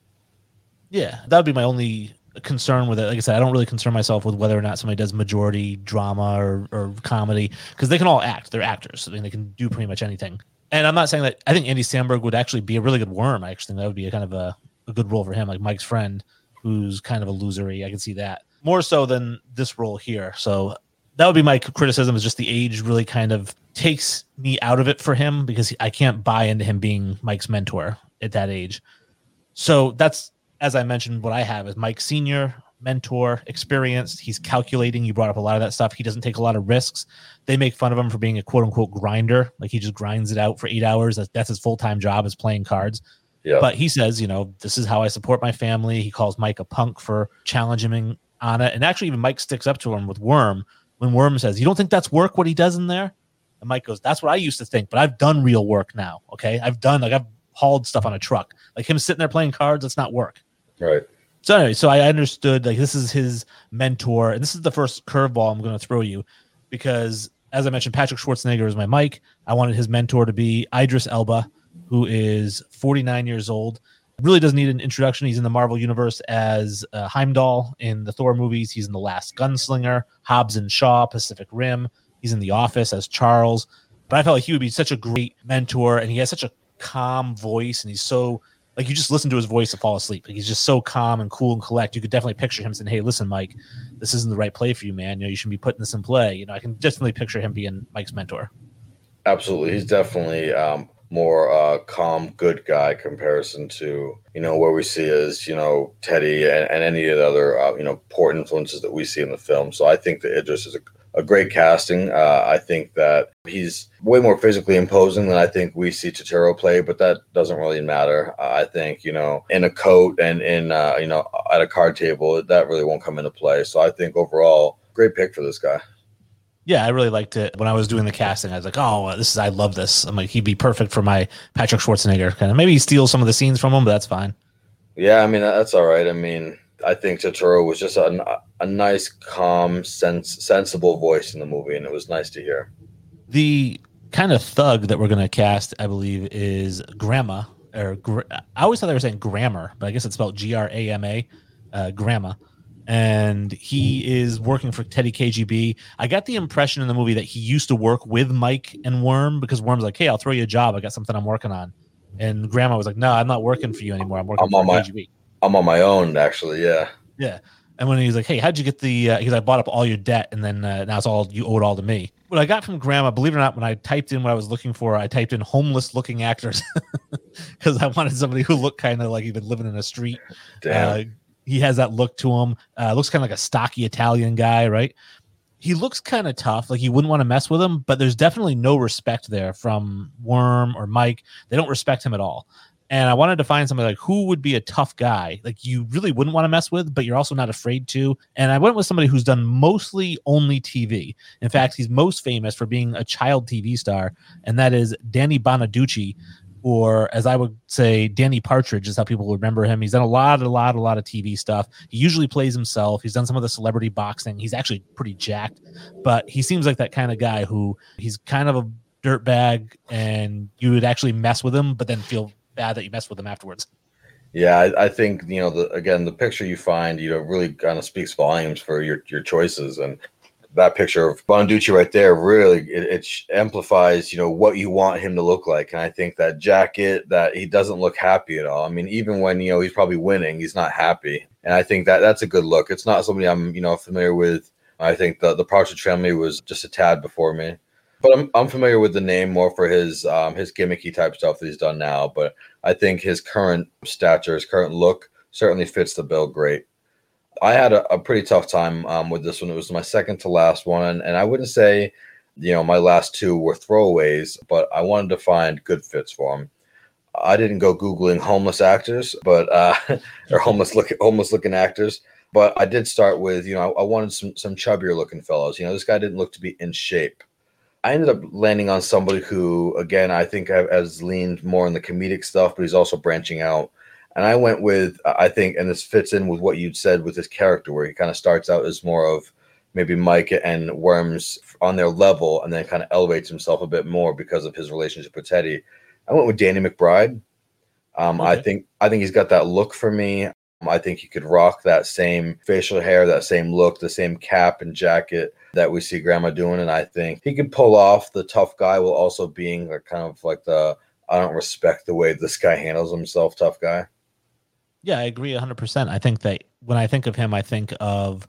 Yeah, that would be my only concern with it. Like I said, I don't really concern myself with whether or not somebody does majority drama or comedy, because they can all act. They're actors. I mean, they can do pretty much anything. And I'm not saying that I think Andy Samberg would actually be a really good worm. I actually think that would be a kind of a good role for him, like Mike's friend, who's kind of a losery. I can see that more so than this role here. So that would be my criticism, is just the age really kind of takes me out of it for him, because I can't buy into him being Mike's mentor at that age. So that's, as I mentioned, what I have is Mike Senior, mentor, experienced. He's calculating. You brought up a lot of that stuff. He doesn't take a lot of risks. They make fun of him for being a quote unquote grinder. Like, he just grinds it out for 8 hours. That's his full-time job, is playing cards. Yeah. But he says, this is how I support my family. He calls Mike a punk for challenging him on it. And actually even Mike sticks up to him with Worm. When Worm says, you don't think that's work, what he does in there? And Mike goes, that's what I used to think, but I've done real work now. Okay. I've hauled stuff on a truck. Like, him sitting there playing cards, that's not work. Right. So anyway, so I understood, like, this is his mentor, and this is the first curveball I'm going to throw you, because as I mentioned, Patrick Schwarzenegger is my Mike. I wanted his mentor to be Idris Elba, who is 49 years old. Really doesn't need an introduction. He's in the Marvel Universe as Heimdall in the Thor movies. He's in The Last Gunslinger, Hobbs and Shaw, Pacific Rim. He's in The Office as Charles. But I felt like he would be such a great mentor, and he has such a calm voice, and he's so... Like, you just listen to his voice and fall asleep. Like, he's just so calm and cool and collect. You could definitely picture him saying, hey, listen, Mike, this isn't the right play for you, man. You shouldn't be putting this in play. I can definitely picture him being Mike's mentor. Absolutely. He's definitely more calm, good guy comparison to, where we see is, Teddy and any of the other, poor influences that we see in the film. So I think that Idris is a great casting. I think that he's way more physically imposing than I think we see Turturro play, but that doesn't really matter. I think, in a coat and in, at a card table, that really won't come into play. So I think overall, great pick for this guy. Yeah, I really liked it. When I was doing the casting, I was like, oh, I love this. I'm like, he'd be perfect for my Patrick Schwarzenegger. Kind of, maybe he steals some of the scenes from him, but that's fine. Yeah, that's all right. I think Totoro was just a nice, calm, sensible voice in the movie, and it was nice to hear. The kind of thug that we're going to cast, I believe, is Grandma. I always thought they were saying grammar, but I guess it's spelled Grama, Grandma. And he is working for Teddy KGB. I got the impression in the movie that he used to work with Mike and Worm, because Worm's like, hey, I'll throw you a job. I got something I'm working on. And Grandma was like, no, I'm not working for you anymore. I'm working for KGB. I'm on my own, actually, yeah. Yeah. And when he's like, hey, how'd you get the... Because I bought up all your debt, and then now it's all... You owed all to me. What I got from Grandma, believe it or not, when I typed in what I was looking for, I typed in homeless-looking actors. Because I wanted somebody who looked kind of like he'd been living in a street. Damn. He has that look to him. Looks kind of like a stocky Italian guy, right? He looks kind of tough. Like, you wouldn't want to mess with him, but there's definitely no respect there from Worm or Mike. They don't respect him at all. And I wanted to find somebody like who would be a tough guy, like you really wouldn't want to mess with, but you're also not afraid to. And I went with somebody who's done mostly only TV. In fact, he's most famous for being a child TV star, and that is Danny Bonaducci, or as I would say, Danny Partridge is how people remember him. He's done a lot of TV stuff. He usually plays himself. He's done some of the celebrity boxing. He's actually pretty jacked, but he seems like that kind of guy who he's kind of a dirtbag, and you would actually mess with him, but then feel bad that you messed with them afterwards. Yeah, I think, you know, the picture you find, you know, really kind of speaks volumes for your choices. And that picture of Bonaducci right there, really, it amplifies, you know, what you want him to look like. And I think that jacket, that he doesn't look happy at all. I mean, even when, you know, he's probably winning, he's not happy. And I think that's a good look. It's not somebody I'm, you know, familiar with. I think the Partridge family was just a tad before me. But I'm familiar with the name more for his gimmicky type stuff that he's done now. But I think his current stature, his current look, certainly fits the bill great. I had a pretty tough time with this one. It was my second to last one, and I wouldn't say, you know, my last two were throwaways, but I wanted to find good fits for him. I didn't go Googling homeless actors, but or homeless looking actors. But I did start with, you know, I wanted some chubbier looking fellows. You know, this guy didn't look to be in shape. I ended up landing on somebody who, again, I think has leaned more on the comedic stuff, but he's also branching out. And I went with, I think, and this fits in with what you'd said with his character, where he kind of starts out as more of maybe Mike and Worms on their level, and then kind of elevates himself a bit more because of his relationship with Teddy. I went with Danny McBride. Okay. I think he's got that look for me. I think he could rock that same facial hair, that same look, the same cap and jacket that we see Grandma doing. And I think he can pull off the tough guy while also being kind of like the, I don't respect the way this guy handles himself, tough guy. Yeah, I agree 100%. I think that when I think of him, I think of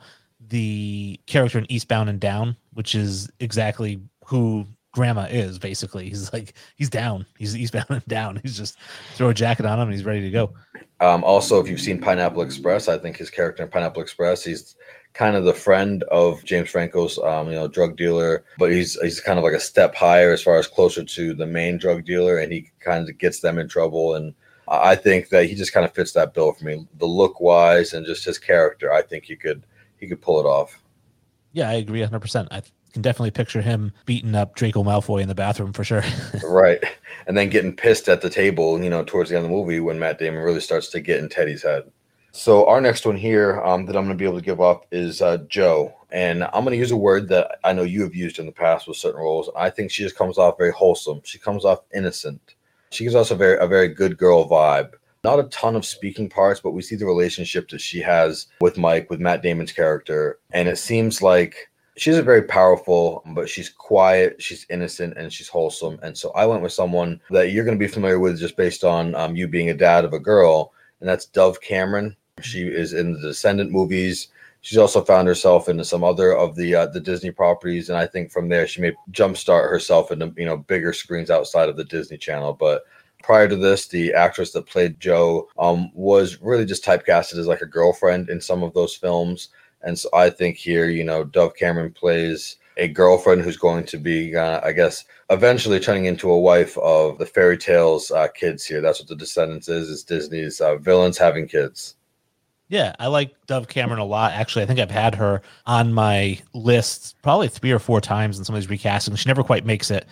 the character in Eastbound and Down, which is exactly who Grandma is, basically. He's like, he's down. He's eastbound and down. He's just throw a jacket on him and he's ready to go. Also, if you've seen Pineapple Express, I think his character in Pineapple Express, he's kind of the friend of James Franco's, you know, drug dealer, but he's kind of like a step higher as far as closer to the main drug dealer, and he kind of gets them in trouble. And I think that he just kind of fits that bill for me, the look wise and just his character. I think he could pull it off. Yeah, I agree 100%. I can definitely picture him beating up Draco Malfoy in the bathroom for sure. Right. And then getting pissed at the table, you know, towards the end of the movie when Matt Damon really starts to get in Teddy's head. So our next one here that I'm going to be able to give up is Joe. And I'm going to use a word that I know you have used in the past with certain roles. I think she just comes off very wholesome. She comes off innocent. She gives us a very good girl vibe. Not a ton of speaking parts, but we see the relationship that she has with Mike, with Matt Damon's character. And it seems like she's very powerful, but she's quiet, she's innocent, and she's wholesome. And so I went with someone that you're going to be familiar with just based on you being a dad of a girl, and that's Dove Cameron. She is in the Descendant movies. She's also found herself into some other of the Disney properties, and I think from there she may jumpstart herself into, you know, bigger screens outside of the Disney Channel. But prior to this, the actress that played Jo was really just typecasted as like a girlfriend in some of those films. And so I think here, you know, Dove Cameron plays a girlfriend who's going to be, I guess, eventually turning into a wife of the fairy tales kids here. That's what The Descendants is. It's Disney's villains having kids. Yeah, I like Dove Cameron a lot. Actually, I think I've had her on my list probably 3 or 4 times in some of these recastings. She never quite makes it,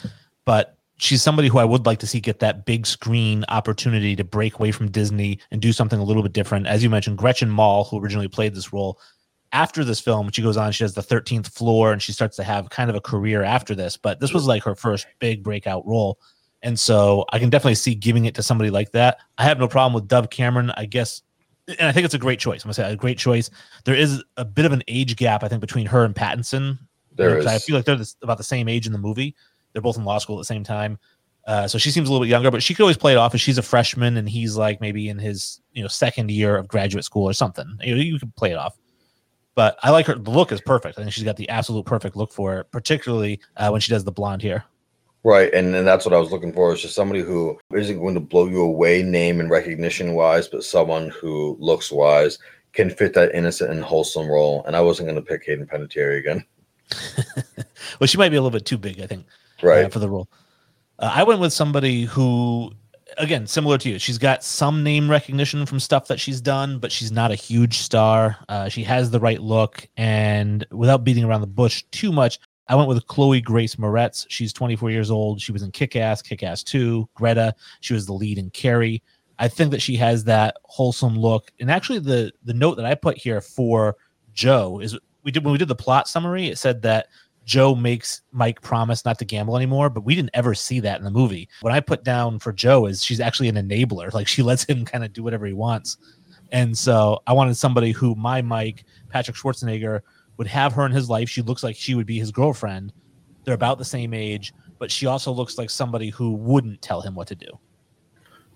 but she's somebody who I would like to see get that big screen opportunity to break away from Disney and do something a little bit different. As you mentioned, Gretchen Mol, who originally played this role, after this film, she goes on, she does The 13th Floor, and she starts to have kind of a career after this. But this was like her first big breakout role. And so I can definitely see giving it to somebody like that. I have no problem with Dove Cameron, I guess. And I think it's a great choice. I'm going to say a great choice. There is a bit of an age gap, I think, between her and Pattinson. There is. I feel like they're about the same age in the movie. They're both in law school at the same time. So she seems a little bit younger, but she could always play it off as she's a freshman and he's like maybe in his second year of graduate school or something. You could play it off. But I like her. The look is perfect. I think she's got the absolute perfect look for it, particularly when she does the blonde hair. Right, and that's what I was looking for, is just somebody who isn't going to blow you away name and recognition-wise, but someone who looks-wise can fit that innocent and wholesome role. And I wasn't going to pick Hayden Panettiere again. Well, she might be a little bit too big, I think, for the role. I went with somebody who, again, similar to you, she's got some name recognition from stuff that she's done, but she's not a huge star. She has the right look, and without beating around the bush too much, I went with Chloe Grace Moretz. She's 24 years old. She was in Kick-Ass, Kick-Ass 2, Greta. She was the lead in Carrie. I think that she has that wholesome look. And actually, the note that I put here for Joe is when we did the plot summary, it said that Joe makes Mike promise not to gamble anymore, but we didn't ever see that in the movie. What I put down for Joe is she's actually an enabler. Like, she lets him kind of do whatever he wants. And so I wanted somebody who my Mike, Patrick Schwarzenegger, would have her in his life. She looks like she would be his girlfriend. They're about the same age, but she also looks like somebody who wouldn't tell him what to do.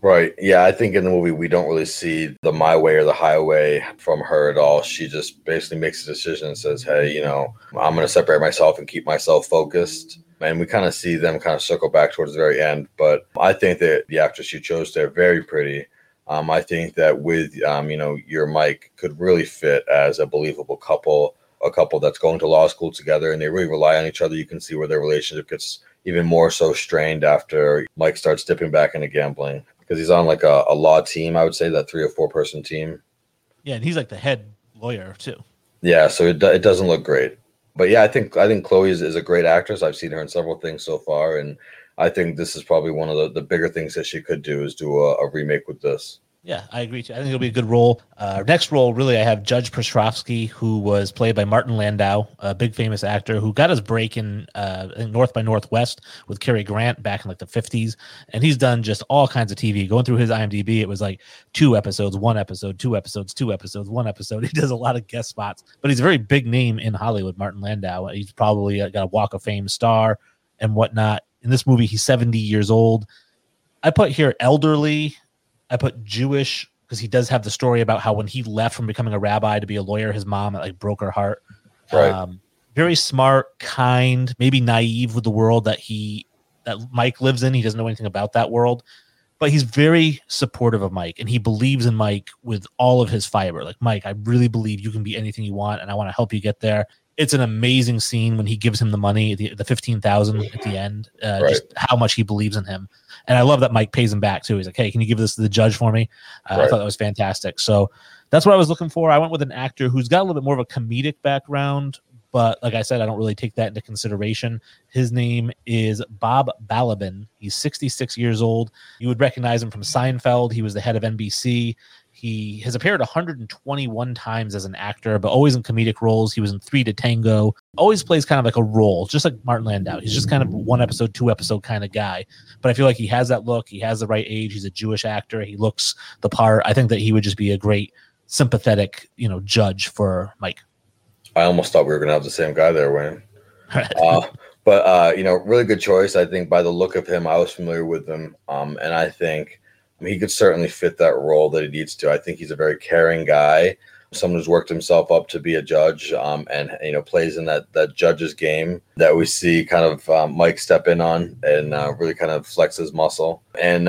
Right. Yeah, I think in the movie we don't really see the my way or the highway from her at all. She just basically makes a decision and says, hey, I'm going to separate myself and keep myself focused. And we kind of see them kind of circle back towards the very end. But I think that the actress you chose there, very pretty. I think that with, your Mike could really fit as a believable couple. A couple that's going to law school together and they really rely on each other. You can see where their relationship gets even more so strained after Mike starts dipping back into gambling, because he's on like a law team, I would say, that 3 or 4 person team. Yeah, and he's like the head lawyer too. Yeah, so it doesn't look great. But yeah, I think Chloe is a great actress. I've seen her in several things so far, and I think this is probably one of the bigger things that she could do, is do a remake with this. Yeah, I agree too. I think it'll be a good role. Next role, really, I have Judge Pestrovsky, who was played by Martin Landau, a big famous actor who got his break in North by Northwest with Cary Grant back in like the 50s. And he's done just all kinds of TV. Going through his IMDb, it was like 2 episodes, 1 episode, 2 episodes, 2 episodes, 1 episode. He does a lot of guest spots, but he's a very big name in Hollywood, Martin Landau. He's probably got a Walk of Fame star and whatnot. In this movie, he's 70 years old. I put here elderly. I put Jewish because he does have the story about how when he left from becoming a rabbi to be a lawyer, his mom broke her heart. Right. Very smart, kind, maybe naive with the world that Mike lives in. He doesn't know anything about that world, but he's very supportive of Mike, and he believes in Mike with all of his fiber. Like, Mike, I really believe you can be anything you want, and I want to help you get there. It's an amazing scene when he gives him the money, the $15,000 at the end, just how much he believes in him. And I love that Mike pays him back too. He's like, hey, can you give this to the judge for me? I thought that was fantastic. So that's what I was looking for. I went with an actor who's got a little bit more of a comedic background, but like I said, I don't really take that into consideration. His name is Bob Balaban. He's 66 years old. You would recognize him from Seinfeld. He was the head of NBC. He has appeared 121 times as an actor, but always in comedic roles. He was in 3 to Tango. Always plays kind of like a role, just like Martin Landau. He's just kind of 1 episode, 2 episode kind of guy. But I feel like he has that look. He has the right age. He's a Jewish actor. He looks the part. I think that he would just be a great sympathetic, judge for Mike. I almost thought we were going to have the same guy there, Wayne. But really good choice. I think by the look of him, I was familiar with him. And I think he could certainly fit that role that he needs to. I think he's a very caring guy, someone who's worked himself up to be a judge, and plays in that judge's game that we see kind of Mike step in on and really kind of flex his muscle. And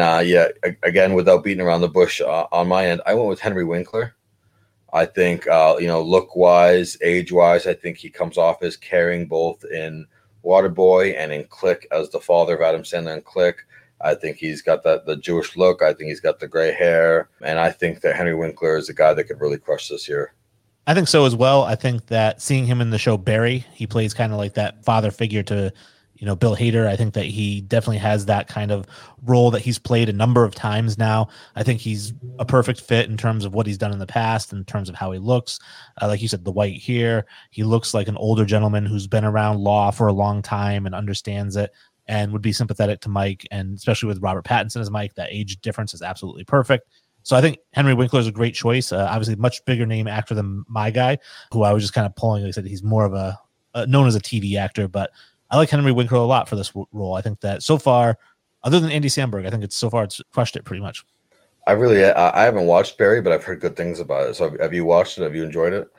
again, without beating around the bush on my end, I went with Henry Winkler. I think, look-wise, age-wise, I think he comes off as caring both in Waterboy and in Click, as the father of Adam Sandler in Click. I think he's got the Jewish look. I think he's got the gray hair. And I think that Henry Winkler is a guy that could really crush this year. I think so as well. I think that seeing him in the show Barry, he plays kind of like that father figure to you know, Bill Hader. I think that he definitely has that kind of role that he's played a number of times now. I think he's a perfect fit in terms of what he's done in the past, in terms of how he looks. Like you said, the white hair. He looks like an older gentleman who's been around law for a long time and understands it and would be sympathetic to Mike, and especially with Robert Pattinson as Mike, that age difference is absolutely perfect. So I think Henry Winkler is a great choice. Obviously, much bigger name actor than my guy, who I was just kind of pulling. Like I said, he's more of a known as a TV actor, but I like Henry Winkler a lot for this role. I think that so far, other than Andy Samberg, I think it's crushed it pretty much. I haven't watched Barry, but I've heard good things about it. So have you watched it? Have you enjoyed it?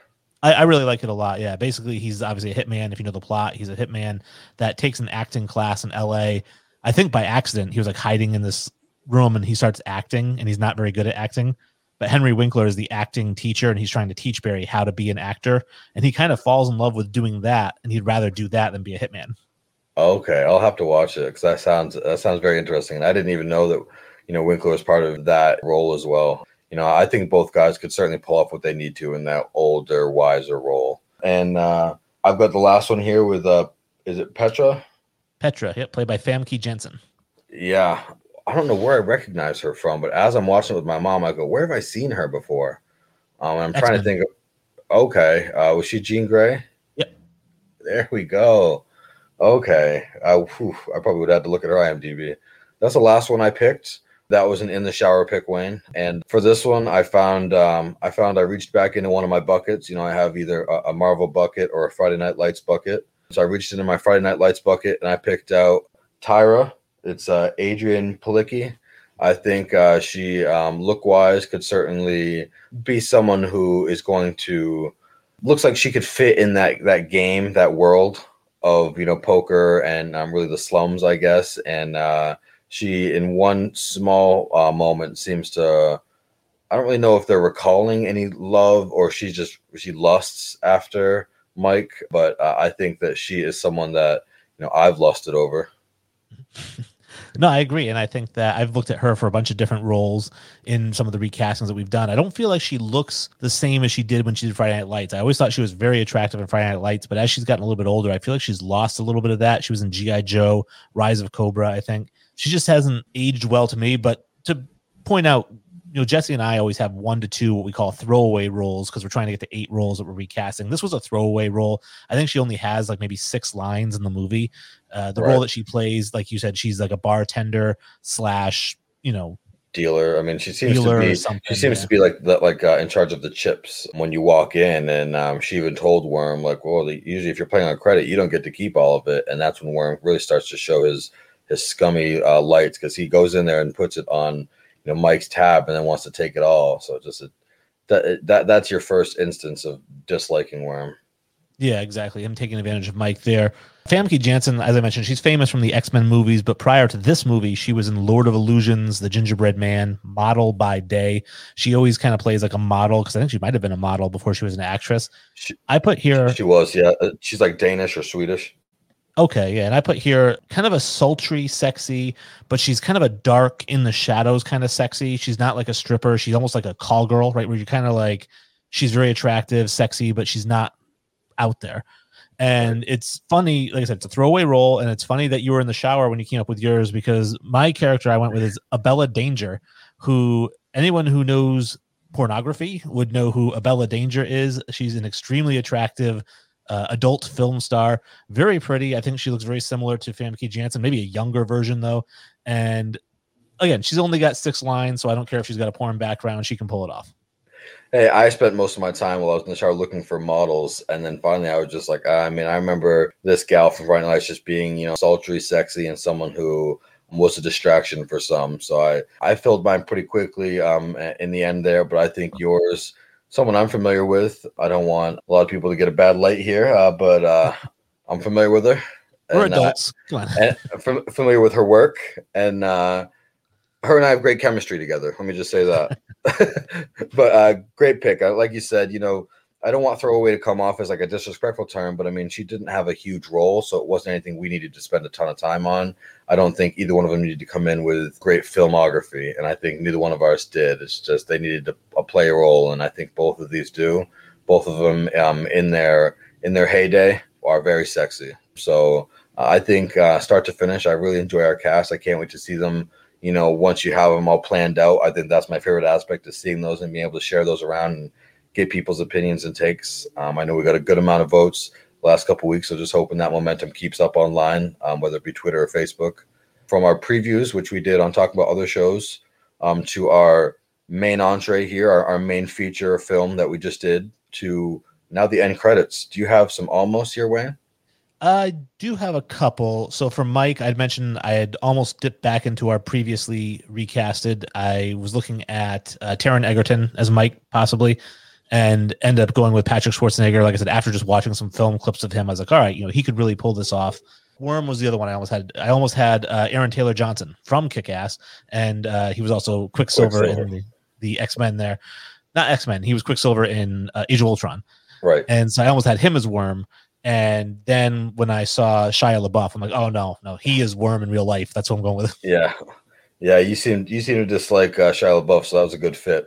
I really like it a lot. Yeah, basically, he's obviously a hitman. If you know the plot, he's a hitman that takes an acting class in L.A. I think by accident, he was like hiding in this room and he starts acting, and he's not very good at acting, but Henry Winkler is the acting teacher, and he's trying to teach Barry how to be an actor, and he kind of falls in love with doing that, and he'd rather do that than be a hitman. Okay, I'll have to watch it because that sounds very interesting. And I didn't even know that, you know, Winkler was part of that role as well. You know, I think both guys could certainly pull off what they need to in that older, wiser role. And I've got the last one here with is it Petra? Petra, yeah, played by Famke Janssen. Yeah. I don't know where I recognize her from, but as I'm watching it with my mom, I go, where have I seen her before? And I'm trying to think of, okay, was she Jean Grey? Yep. There we go. Okay. I probably would have to look at her IMDb. That's the last one I picked. That was an in the shower pick, Wayne. And for this one, I reached back into one of my buckets. You know, I have either a Marvel bucket or a Friday Night Lights bucket. So I reached into my Friday Night Lights bucket and I picked out Tyra. It's Adrienne Palicki. I think she, look-wise, could certainly be someone who is going to – looks like she could fit in that game, that world of, you know, poker and really the slums, I guess. And she, in one small moment, seems to – I don't really know if they're recalling any love or she lusts after Mike, but I think that she is someone that, you know, I've lusted over. No, I agree. And I think that I've looked at her for a bunch of different roles in some of the recastings that we've done. I don't feel like she looks the same as she did when she did Friday Night Lights. I always thought she was very attractive in Friday Night Lights, but as she's gotten a little bit older, I feel like she's lost a little bit of that. She was in G.I. Joe, Rise of Cobra, I think. She just hasn't aged well to me. But to point out, you know, Jesse and I always have 1 to 2 what we call throwaway roles because we're trying to get to 8 roles that we're recasting. This was a throwaway role. I think she only has like maybe 6 lines in the movie. The role that she plays, like you said, she's like a bartender / you know, dealer. I mean, she seems to be like that, like in charge of the chips when you walk in. And she even told Worm, like, well, usually if you're playing on credit, you don't get to keep all of it. And that's when Worm really starts to show his scummy lights because he goes in there and puts it on, you know, Mike's tab and then wants to take it all. So just that's your first instance of disliking Worm. Yeah, exactly. Him taking advantage of Mike there. Famke Janssen, as I mentioned, she's famous from the X-Men movies, but prior to this movie, she was in Lord of Illusions, The Gingerbread Man, Model by Day. She always kind of plays like a model because I think she might have been a model before she was an actress. She was, yeah. She's like Danish or Swedish. Okay, yeah, and I put here kind of a sultry, sexy, but she's kind of a dark, in the shadows kind of sexy. She's not like a stripper. She's almost like a call girl, right, where you're kind of like, she's very attractive, sexy, but she's not out there. And it's funny, like I said, it's a throwaway role, and it's funny that you were in the shower when you came up with yours because my character I went with is Abella Danger, who anyone who knows pornography would know who Abella Danger is. She's an extremely attractive adult film star, very pretty. I think she looks very similar to Famke Janssen, maybe a younger version though. And again, she's only got 6 lines, so I don't care if she's got a porn background; she can pull it off. Hey, I spent most of my time while I was in the shower looking for models, and then finally I was just like, I remember this gal from Friday Night Lights just being, you know, sultry, sexy, and someone who was a distraction for some. So I filled mine pretty quickly in the end there, but I think yours. Someone I'm familiar with. I don't want a lot of people to get a bad light here, but I'm familiar with her. We're adults. Come on. And familiar with her work. And her and I have great chemistry together. Let me just say that. But great pick. Like you said, you know, I don't want throwaway to come off as like a disrespectful term, but I mean, she didn't have a huge role, so it wasn't anything we needed to spend a ton of time on. I don't think either one of them needed to come in with great filmography, and I think neither one of ours did. It's just they needed to play a role, and I think both of these do. Both of them in their heyday are very sexy. So I think start to finish, I really enjoy our cast. I can't wait to see them. You know, once you have them all planned out, I think that's my favorite aspect is seeing those and being able to share those around and get people's opinions and takes. I know we got a good amount of votes the last couple of weeks, so just hoping that momentum keeps up online, whether it be Twitter or Facebook. From our previews, which we did on talking about other shows, to our main entree here, our main feature film that we just did, to now the end credits. Do you have some almost your way? I do have a couple. So for Mike, I'd mentioned I had almost dipped back into our previously recasted. I was looking at Taron Egerton as Mike, possibly, and end up going with Patrick Schwarzenegger. Like I said, after just watching some film clips of him, I was like, all right, you know, he could really pull this off. Worm was the other one I almost had. I almost had Aaron Taylor Johnson from Kick-Ass, and he was also Quicksilver. In the X-Men there. Not X-Men. He was Quicksilver in Age of Ultron. Right. And so I almost had him as Worm. And then when I saw Shia LaBeouf, I'm like, oh, no, he is Worm in real life. That's what I'm going with. Yeah. Yeah, you seem to dislike Shia LaBeouf, so that was a good fit.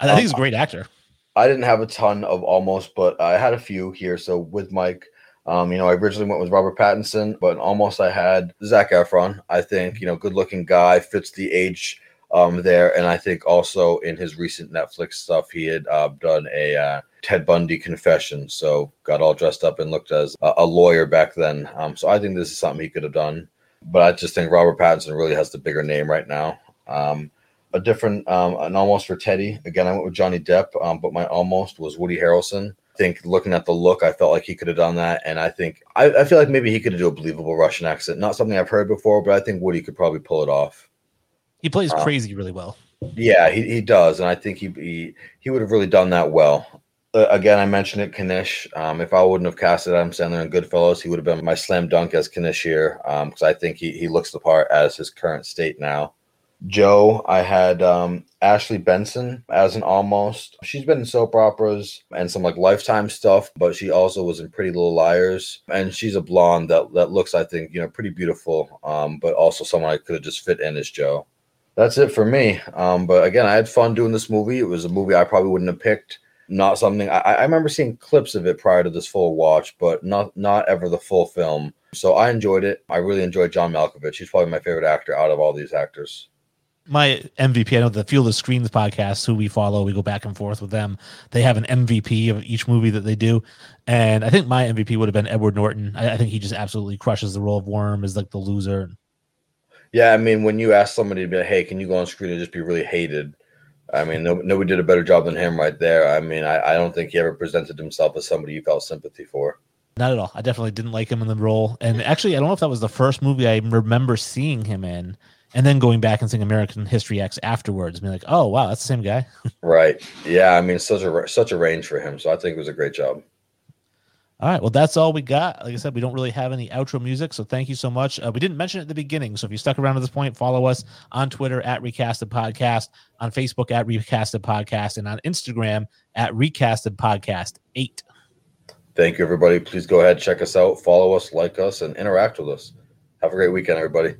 I think he's a great actor. I didn't have a ton of almost, but I had a few here. So with Mike, you know, I originally went with Robert Pattinson, but almost I had Zac Efron. I think, you know, good-looking guy, fits the age there. And I think also in his recent Netflix stuff, he had done a Ted Bundy confession. So got all dressed up and looked as a lawyer back then. So I think this is something he could have done. But I just think Robert Pattinson really has the bigger name right now. A different, an almost for Teddy. Again, I went with Johnny Depp, but my almost was Woody Harrelson. I think looking at the look, I felt like he could have done that. And I think, I feel like maybe he could do a believable Russian accent. Not something I've heard before, but I think Woody could probably pull it off. He plays crazy really well. Yeah, he does. And I think he would have really done that well. Again, I mentioned it, Kanish. If I wouldn't have casted Adam Sandler in Goodfellas, he would have been my slam dunk as Kanish here. Because I think he looks the part as his current state now. Joe, I had Ashley Benson as an almost. She's been in soap operas and some like Lifetime stuff, but she also was in Pretty Little Liars. And she's a blonde that looks, I think, you know, pretty beautiful, but also someone I could have just fit in as Joe. That's it for me. But again, I had fun doing this movie. It was a movie I probably wouldn't have picked. Not something I remember seeing clips of it prior to this full watch, but not ever the full film. So I enjoyed it. I really enjoyed John Malkovich. He's probably my favorite actor out of all these actors. My MVP, I know the Field of Screens podcast, who we follow, we go back and forth with them. They have an MVP of each movie that they do. And I think my MVP would have been Edward Norton. I think he just absolutely crushes the role of Worm as like the loser. Yeah, I mean, when you ask somebody to be like, hey, can you go on screen and just be really hated? I mean, nobody did a better job than him right there. I mean, I don't think he ever presented himself as somebody you felt sympathy for. Not at all. I definitely didn't like him in the role. And actually, I don't know if that was the first movie I remember seeing him in. And then going back and seeing American History X afterwards, being like, "Oh wow, that's the same guy." Right? Yeah. I mean, such a range for him. So I think it was a great job. All right. Well, that's all we got. Like I said, we don't really have any outro music, so thank you so much. We didn't mention it at the beginning, so if you stuck around to this point, follow us on Twitter at Recasted Podcast, on Facebook at Recasted Podcast, and on Instagram at Recasted Podcast 8. Thank you, everybody. Please go ahead, check us out, follow us, like us, and interact with us. Have a great weekend, everybody.